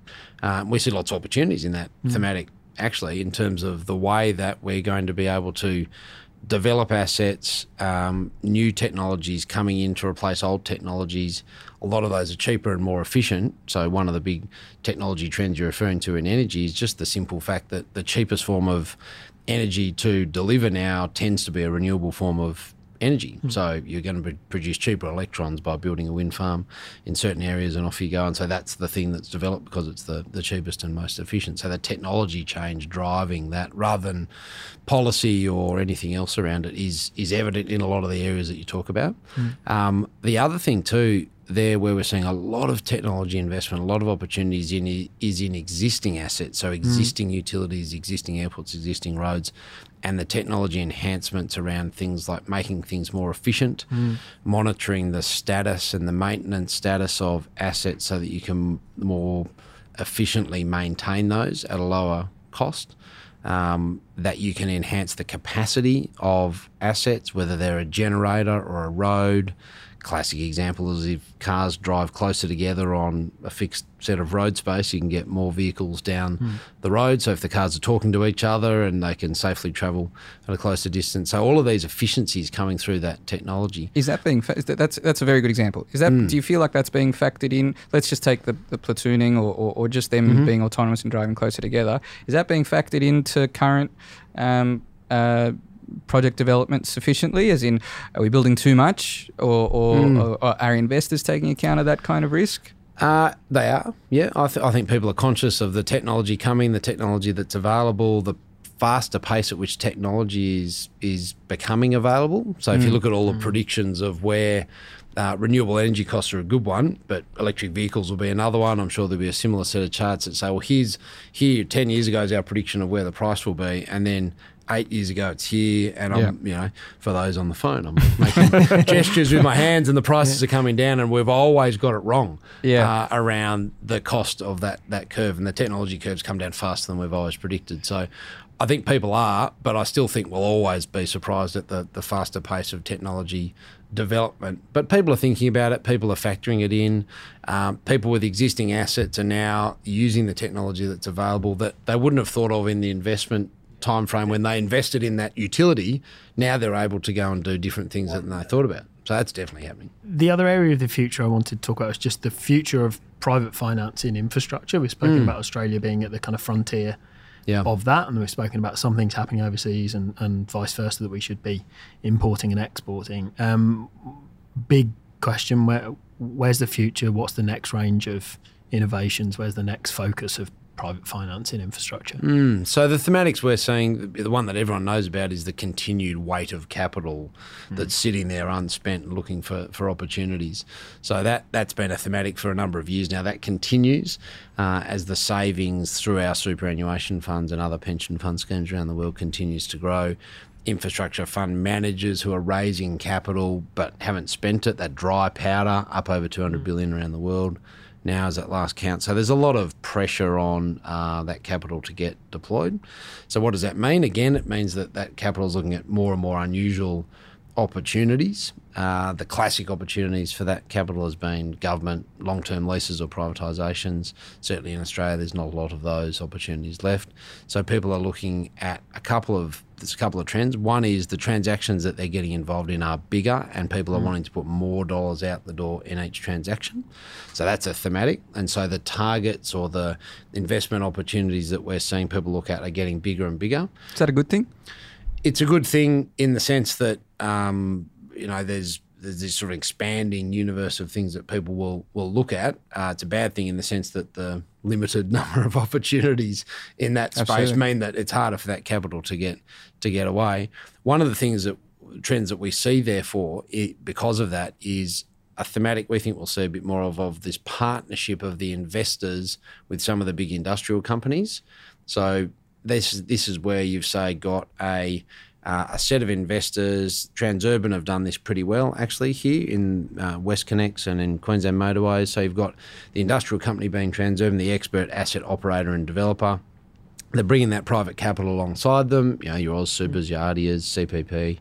We see lots of opportunities in that thematic, actually, in terms of the way that we're going to be able to develop assets, new technologies coming in to replace old technologies. A lot of those are cheaper and more efficient. So one of the big technology trends you're referring to in energy is just the simple fact that the cheapest form of energy to deliver now tends to be a renewable form of energy. So you're going to produce cheaper electrons by building a wind farm in certain areas and off you go. And so that's the thing that's developed because it's the cheapest and most efficient. So the technology change driving that rather than policy or anything else around it is evident in a lot of the areas that you talk about. The other thing too there where we're seeing a lot of technology investment, a lot of opportunities is in existing assets. So existing utilities, existing airports, existing roads, and the technology enhancements around things like making things more efficient, monitoring the status and the maintenance status of assets so that you can more efficiently maintain those at a lower cost, that you can enhance the capacity of assets, whether they're a generator or a road. Classic example is if cars drive closer together on a fixed set of road space, you can get more vehicles down the road. So if the cars are talking to each other and they can safely travel at a closer distance. So all of these efficiencies coming through that technology. Is that being, that's a very good example. Is that, do you feel like that's being factored in? Let's just take the platooning or just them being autonomous and driving closer together. Is that being factored into current project development sufficiently, as in are we building too much or are investors taking account of that kind of risk? They are, yeah. I think people are conscious of the technology coming, the technology that's available, the faster pace at which technology is becoming available. So if you look at all the predictions of where renewable energy costs are a good one, but electric vehicles will be another one. I'm sure there'll be a similar set of charts that say, well, here 10 years ago is our prediction of where the price will be, and then 8 years ago, it's here, and I'm, for those on the phone, I'm making gestures with my hands, and the prices are coming down, and we've always got it wrong around the cost of that curve, and the technology curves come down faster than we've always predicted. So I think people are, but I still think we'll always be surprised at the faster pace of technology development. But people are thinking about it. People are factoring it in. People with existing assets are now using the technology that's available that they wouldn't have thought of in the investment time frame when they invested in that utility. Now they're able to go and do different things than they thought about. So that's definitely happening. The other area of the future I wanted to talk about is just the future of private finance in infrastructure. We've spoken about Australia being at the kind of frontier of that. And we've spoken about some things happening overseas and vice versa that we should be importing and exporting. Big question, where's the future? What's the next range of innovations? Where's the next focus of private finance in infrastructure? So the thematics we're seeing, the one that everyone knows about is the continued weight of capital that's sitting there unspent looking for opportunities. So that's been a thematic for a number of years now. That continues as the savings through our superannuation funds and other pension fund schemes around the world continues to grow. Infrastructure fund managers who are raising capital but haven't spent it, that dry powder up over 200 billion around the world now is at last count. So there's a lot of pressure on that capital to get deployed. So what does that mean? Again, it means that capital is looking at more and more unusual opportunities. The classic opportunities for that capital has been government, long-term leases or privatisations. Certainly in Australia, there's not a lot of those opportunities left. So people are looking at a couple of trends. One is the transactions that they're getting involved in are bigger and people are wanting to put more dollars out the door in each transaction. So that's a thematic. And so the targets or the investment opportunities that we're seeing people look at are getting bigger and bigger. Is that a good thing? It's a good thing in the sense that, there's this sort of expanding universe of things that people will look at. It's a bad thing in the sense that the limited number of opportunities in that space mean that it's harder for that capital to get away. One of the things trends that we see, therefore, because of that is a thematic we think we'll see a bit more of this partnership of the investors with some of the big industrial companies. So this is where you've, say, got a set of investors. Transurban have done this pretty well, actually, here in WestConnex and in Queensland Motorways. So you've got the industrial company being Transurban, the expert asset operator and developer. They're bringing that private capital alongside them. You know, your AusSupers, your Ardias, CPP,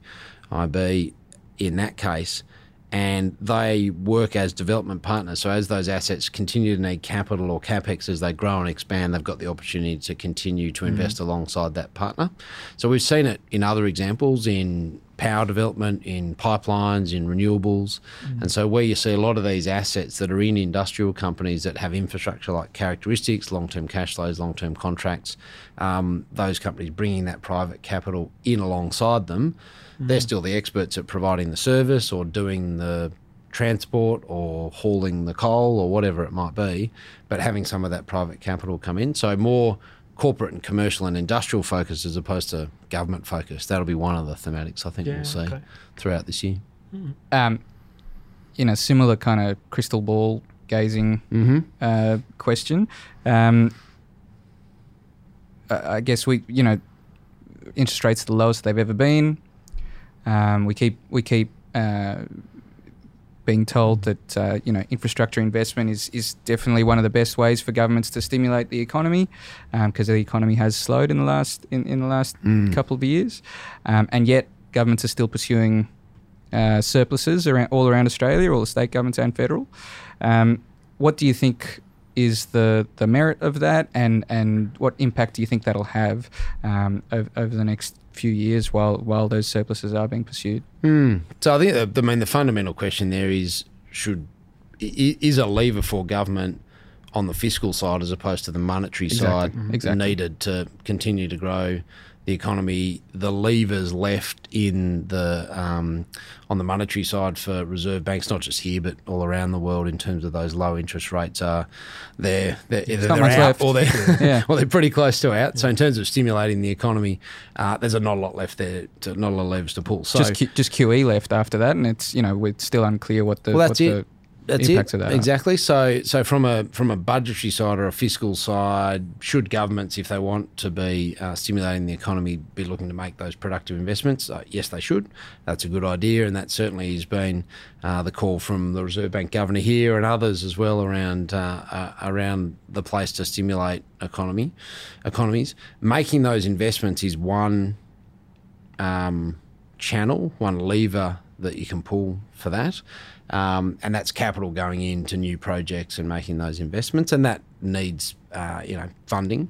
IB, in that case. And they work as development partners. So as those assets continue to need capital or CapEx as they grow and expand, they've got the opportunity to continue to invest alongside that partner. So we've seen it in other examples, in power development, in pipelines, in renewables. And so where you see a lot of these assets that are in industrial companies that have infrastructure-like characteristics, long-term cash flows, long-term contracts, those companies bringing that private capital in alongside them, they're still the experts at providing the service or doing the transport or hauling the coal or whatever it might be, but having some of that private capital come in. So more corporate and commercial and industrial focus as opposed to government focus. That'll be one of the thematics I think we'll see throughout this year. In a similar kind of crystal ball gazing question, I guess interest rates are the lowest they've ever been. We keep being told that infrastructure investment is definitely one of the best ways for governments to stimulate the economy, because the economy has slowed in the last couple of years, and yet governments are still pursuing surpluses all around Australia, all the state governments and federal. What do you think is the merit of that, and what impact do you think that'll have over the next few years while those surpluses are being pursued? So I think the fundamental question there is is a lever for government on the fiscal side as opposed to the monetary side needed to continue to grow the economy. The levers left in on the monetary side for reserve banks, not just here but all around the world, in terms of those low interest rates, are they're either they're out left, or they're pretty close to out. So in terms of stimulating the economy, there's not a lot left there, not a lot of levers to pull. So just QE left after that, and it's we're still unclear what the impacts of that exactly. So from a budgetary side or a fiscal side, should governments, if they want to be stimulating the economy, be looking to make those productive investments? Yes, they should. That's a good idea, and that certainly has been the call from the Reserve Bank Governor here and others as well around the place to stimulate economies. Making those investments is one channel, one lever that you can pull for that. And that's capital going into new projects and making those investments, and that needs funding.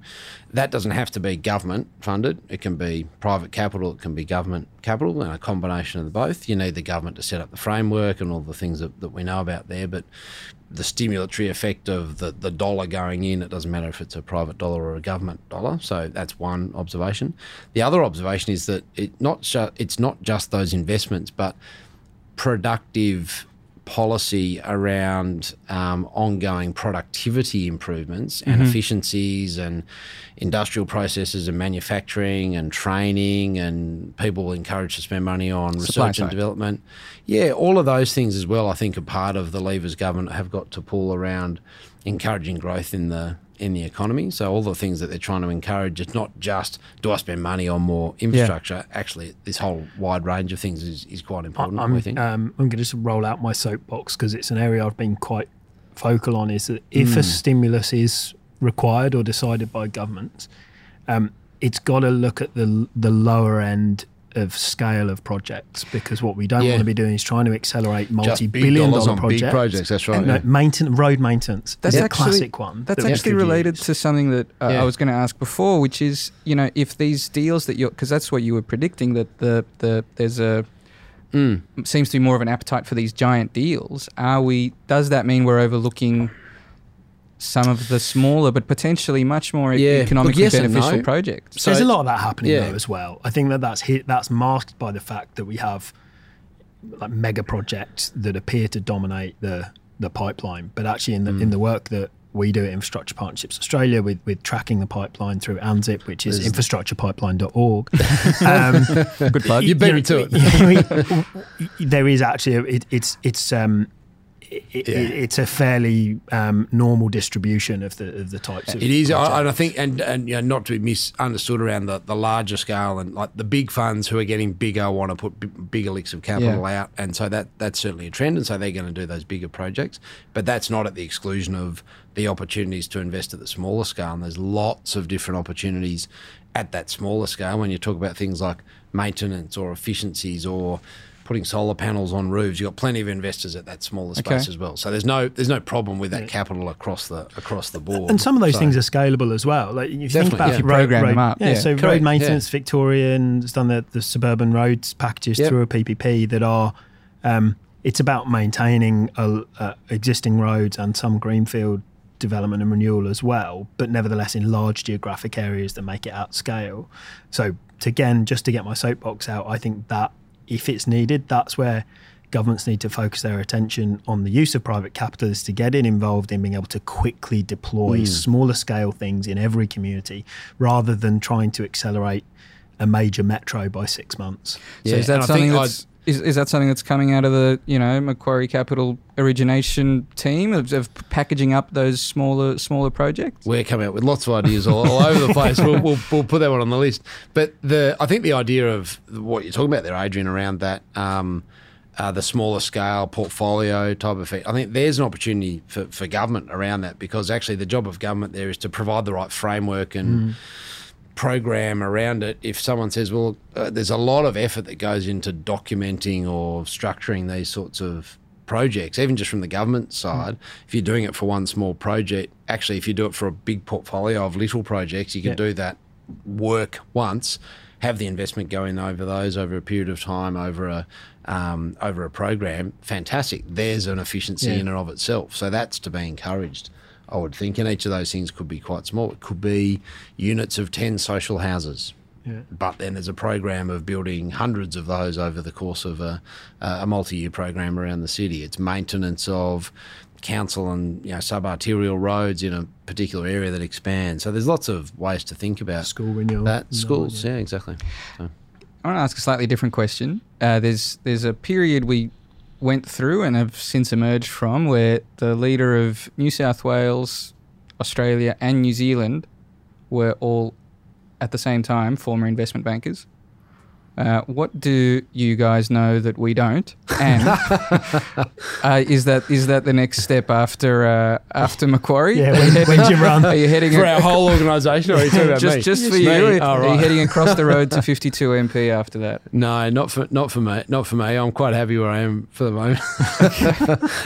That doesn't have to be government funded. It can be private capital, it can be government capital, and a combination of the both. You need the government to set up the framework and all the things that we know about there, but the stimulatory effect of the dollar going in, it doesn't matter if it's a private dollar or a government dollar. So that's one observation. The other observation is that it's not just those investments, but productive policy around ongoing productivity improvements and efficiencies and industrial processes and manufacturing and training, and people encouraged to spend money on research and development. Yeah, all of those things as well, I think, are part of the levers government have got to pull around encouraging growth in the economy. So all the things that they're trying to encourage, it's not just do I spend money on more infrastructure. Yeah. Actually, this whole wide range of things is quite important, I think. I'm going to just roll out my soapbox, because it's an area I've been quite focal on, is that if a stimulus is required or decided by governments, it's got to look at the lower end of scale of projects, because what we don't want to be doing is trying to accelerate multi-billion-dollar projects. Big projects, that's right. Yeah. Road maintenance is a classic one. That's actually related to something that I was going to ask before, which is, if these deals that you're, because that's what you were predicting, that there's a seems to be more of an appetite for these giant deals. Does that mean we're overlooking some of the smaller but potentially much more economically beneficial projects? So there's a lot of that happening though as well. I think that's masked by the fact that we have like mega projects that appear to dominate the pipeline, but actually in the work that we do at Infrastructure Partnerships Australia with tracking the pipeline through ANZIP, which is infrastructurepipeline.org. Good plug. You beat me to it. There is actually it's a fairly normal distribution of the types of. It is, and I think, and not to be misunderstood around the larger scale, and like the big funds who are getting bigger want to put bigger licks of capital out, and so that's certainly a trend, and so they're going to do those bigger projects, but that's not at the exclusion of the opportunities to invest at the smaller scale, and there's lots of different opportunities at that smaller scale when you talk about things like maintenance or efficiencies or putting solar panels on roofs. You've got plenty of investors at that smaller space as well. So there's no problem with that capital across the board. And some of those things are scalable as well. Like if you think about if you program them up. Yeah, so road maintenance, Victorian has done the suburban roads packages through a PPP that are it's about maintaining existing roads and some greenfield development and renewal as well, but nevertheless in large geographic areas that make it at scale. So again, just to get my soapbox out, I think that if it's needed, that's where governments need to focus their attention on the use of private capitalists to get it involved in being able to quickly deploy smaller scale things in every community, rather than trying to accelerate a major metro by 6 months. Yeah. So is that something that something that's coming out of the Macquarie Capital origination team of packaging up those smaller projects? We're coming out with lots of ideas all over the place. We'll put that one on the list. But I think the idea of what you're talking about there, Adrian, around that the smaller scale portfolio type of thing, I think there's an opportunity for government around that, because actually the job of government there is to provide the right framework and program around it. If someone says, well, there's a lot of effort that goes into documenting or structuring these sorts of projects, even just from the government side, if you're doing it for one small project, actually if you do it for a big portfolio of little projects, you can do that work once, have the investment going over those over a period of time, over a program. Fantastic. There's an efficiency in and of itself. So that's to be encouraged, I would think, and each of those things could be quite small. It could be units of 10 social houses, but then there's a program of building hundreds of those over the course of a multi-year program around the city. It's maintenance of council and sub-arterial roads in a particular area that expands. So there's lots of ways to think about school renewal. Schools, yeah, exactly. So I want to ask a slightly different question. There's a period we went through and have since emerged from, where the leader of New South Wales, Australia and New Zealand were all at the same time former investment bankers. What do you guys know that we don't? And is that the next step after Macquarie? Yeah, when Jim runs. Are you heading for our whole organisation, or are you talking about me? Just for you. Oh, right. Are you heading across the road to 52 MP after that? No, not for me. I'm quite happy where I am for the moment.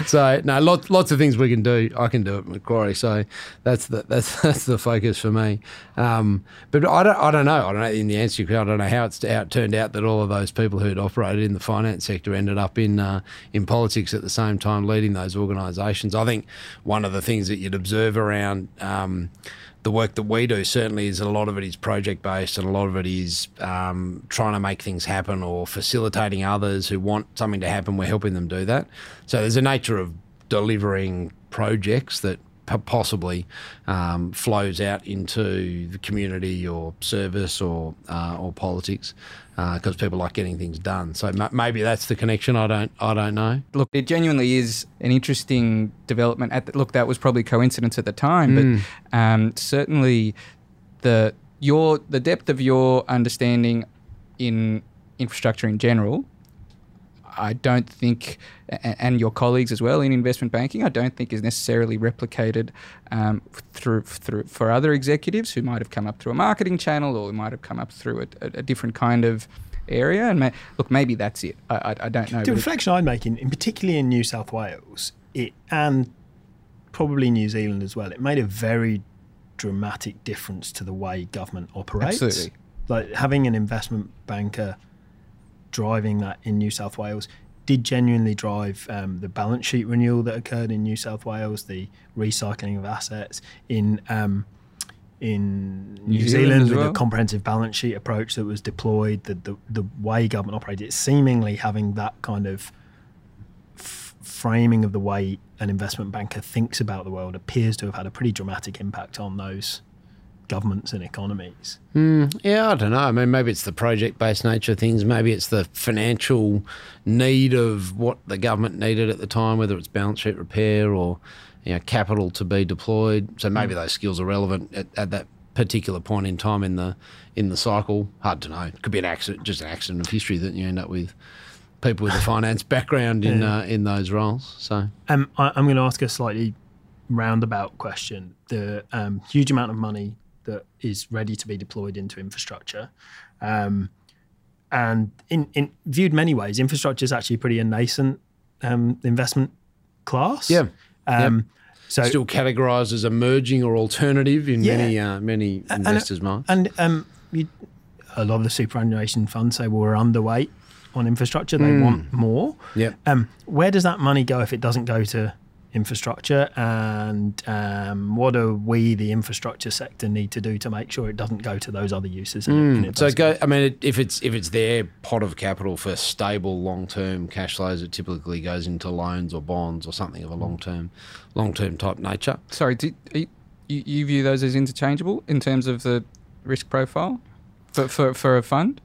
So no, lots of things we can do. I can do it at Macquarie. So that's the focus for me. But I don't know in the answer, because I don't know how it turned out that all of those people who'd operated in the finance sector ended up in politics at the same time, leading those organisations. I think one of the things that you'd observe around the work that we do certainly is a lot of it is project-based, and a lot of it is trying to make things happen or facilitating others who want something to happen. We're helping them do that. So there's a nature of delivering projects that possibly flows out into the community or service or politics, because people like getting things done. So maybe that's the connection. I don't know. Look, it genuinely is an interesting development. Look, that was probably coincidence at the time, but certainly the depth of your understanding in infrastructure in general, I don't think, and your colleagues as well in investment banking, I don't think is necessarily replicated through for other executives who might have come up through a marketing channel, or who might have come up through a different kind of area. And look, maybe that's it. I don't know. The reflection I'd make, in particularly in New South Wales, and probably New Zealand as well, it made a very dramatic difference to the way government operates. Absolutely. Like having an investment banker driving that in New South Wales did genuinely drive the balance sheet renewal that occurred in New South Wales, the recycling of assets in New Zealand with the comprehensive balance sheet approach that was deployed, the way government operated. It's seemingly having that kind of framing of the way an investment banker thinks about the world appears to have had a pretty dramatic impact on those governments and economies. Yeah, I don't know. I mean, maybe it's the project-based nature of things. Maybe it's the financial need of what the government needed at the time, whether it's balance sheet repair or, you know, capital to be deployed. So maybe those skills are relevant at that particular point in time in the cycle. Hard to know. It could be an accident, just an accident of history that you end up with people with a finance background in those roles. So I'm going to ask a slightly roundabout question. The huge amount of money that is ready to be deployed into infrastructure. And in viewed many ways, infrastructure is actually pretty a nascent investment class. Yeah. So still categorised as emerging or alternative in many investors' minds. And a lot of the superannuation funds say, well, we're underweight on infrastructure. They want more. Yeah. Where does that money go if it doesn't go to infrastructure, and what do we, the infrastructure sector, need to do to make sure it doesn't go to those other uses? I mean, if it's their pot of capital for stable long-term cash flows, it typically goes into loans or bonds or something of a long-term type nature. Sorry, do you view those as interchangeable in terms of the risk profile for a fund?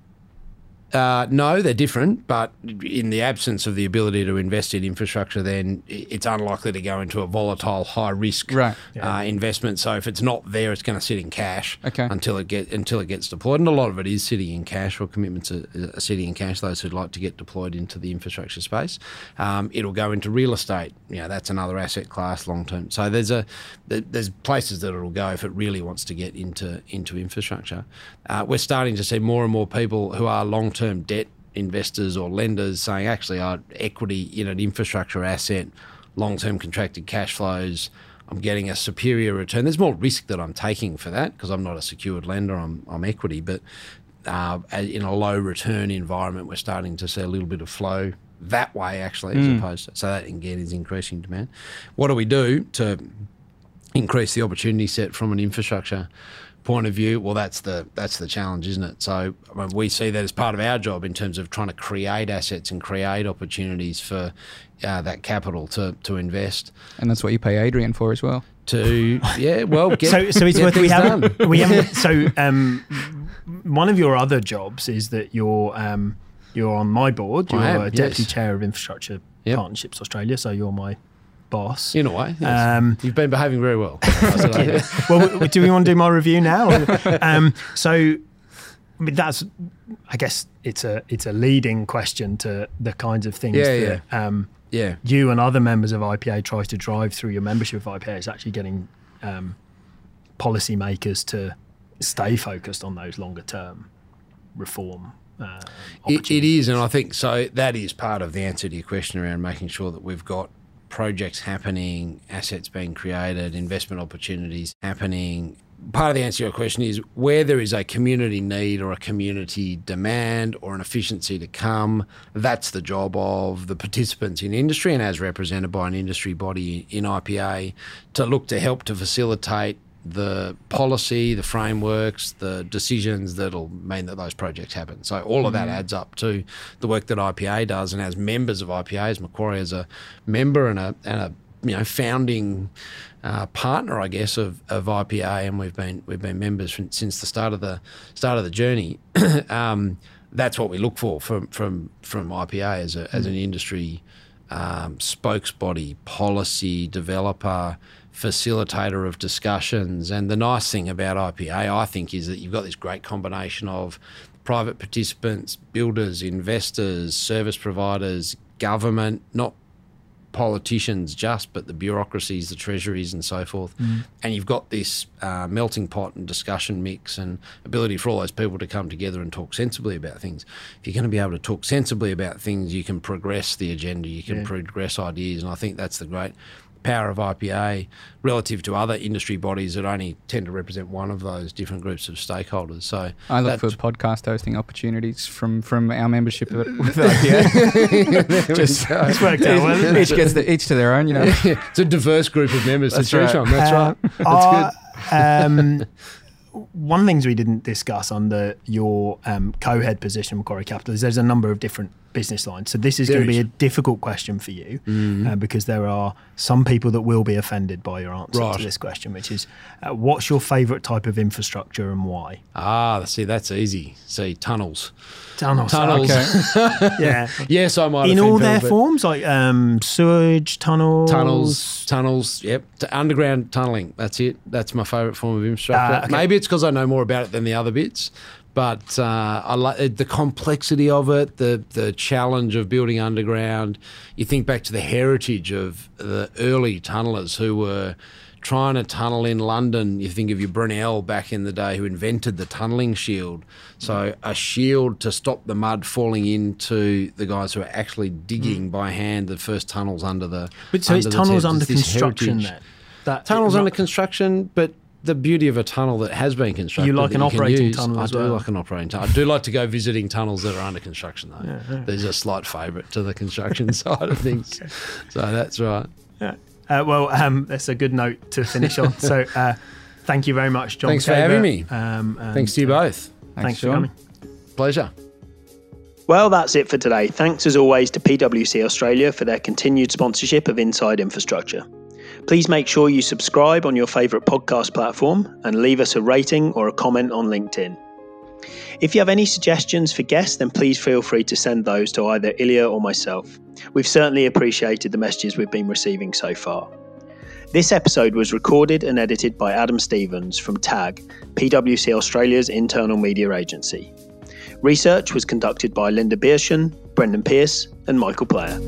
No, they're different, but in the absence of the ability to invest in infrastructure, then it's unlikely to go into a volatile, high-risk investment. So if it's not there, it's going to sit in cash until it gets deployed. And a lot of it is sitting in cash, or commitments are sitting in cash, those who'd like to get deployed into the infrastructure space. It'll go into real estate. You know, that's another asset class long-term. So there's places that it'll go if it really wants to get into infrastructure. We're starting to see more and more people who are long-term debt investors or lenders saying, actually, equity in an infrastructure asset, long-term contracted cash flows, I'm getting a superior return. There's more risk that I'm taking for that because I'm not a secured lender, I'm equity, but in a low return environment, we're starting to see a little bit of flow that way, actually, as opposed to, so that again is increasing demand. What do we do to increase the opportunity set from an infrastructure point of view? Well, that's the challenge, isn't it? So I mean, we see that as part of our job in terms of trying to create assets and create opportunities for that capital to invest. And that's what you pay Adrian for as well. One of your other jobs is that you're on my board. You're deputy chair of Infrastructure Partnerships Australia, so you're my boss. In a way, yes. You've been behaving very well. Well, do we want to do my review now? So I mean, that's, I guess it's a leading question to the kinds of things you and other members of IPA tries to drive through your membership of IPA, is actually getting policymakers to stay focused on those longer term reform. It is, and I think so that is part of the answer to your question around making sure that we've got projects happening, assets being created, investment opportunities happening. Part of the answer to your question is where there is a community need or a community demand or an efficiency to come, that's the job of the participants in industry and as represented by an industry body in IPA to look to help to facilitate the policy, the frameworks, the decisions that'll mean that those projects happen. So all of that adds up to the work that IPA does, and as members of IPA, as Macquarie as a member and a founding partner, I guess, of IPA, and we've been members since the start of the journey. That's what we look for from IPA as an industry spokesbody, policy developer, facilitator of discussions. And the nice thing about IPA, I think, is that you've got this great combination of private participants, builders, investors, service providers, government, not politicians just, but the bureaucracies, the treasuries and so forth. And you've got this melting pot and discussion mix and ability for all those people to come together and talk sensibly about things. If you're going to be able to talk sensibly about things, you can progress the agenda, you can progress ideas. And I think that's the great power of IPA relative to other industry bodies that only tend to represent one of those different groups of stakeholders. So I look for podcast hosting opportunities from our membership with IPA. It's worked out well. Each gets each to their own, you know. Yeah. It's a diverse group of members to choose from. That's right. That's good. One of the things we didn't discuss under your co-head position, Macquarie Capital, is there's a number of different business lines. So this is going to be a difficult question for you because there are some people that will be offended by your answer to this question, which is what's your favourite type of infrastructure and why? Ah, see, that's easy. See, tunnels. Tunnels. Okay. Yes, I might in all their forms, like sewage, tunnels. Tunnels, yep. Underground tunnelling, that's it. That's my favourite form of infrastructure. Maybe it's because I know more about it than the other bits. But I like the complexity of it, the challenge of building underground. You think back to the heritage of the early tunnellers who were trying to tunnel in London. You think of your Brunel back in the day who invented the tunnelling shield. So a shield to stop the mud falling into the guys who are actually digging by hand the first tunnels under the... But so it's tunnels under construction then? Tunnels under construction, but... The beauty of a tunnel that has been constructed. You like an operating tunnel as well. I do like an operating tunnel. I do like to go visiting tunnels that are under construction though. Yeah. There's a slight favourite to the construction side of things. Okay. So that's right. Yeah. Well, that's a good note to finish on. So thank you very much, John. Thanks for having me. Thanks to you both. Thanks for coming. Pleasure. Well, that's it for today. Thanks as always to PwC Australia for their continued sponsorship of Inside Infrastructure. Please make sure you subscribe on your favourite podcast platform and leave us a rating or a comment on LinkedIn. If you have any suggestions for guests, then please feel free to send those to either Ilya or myself. We've certainly appreciated the messages we've been receiving so far. This episode was recorded and edited by Adam Stevens from TAG, PwC Australia's internal media agency. Research was conducted by Linda Bierschen, Brendan Pearce and Michael Player.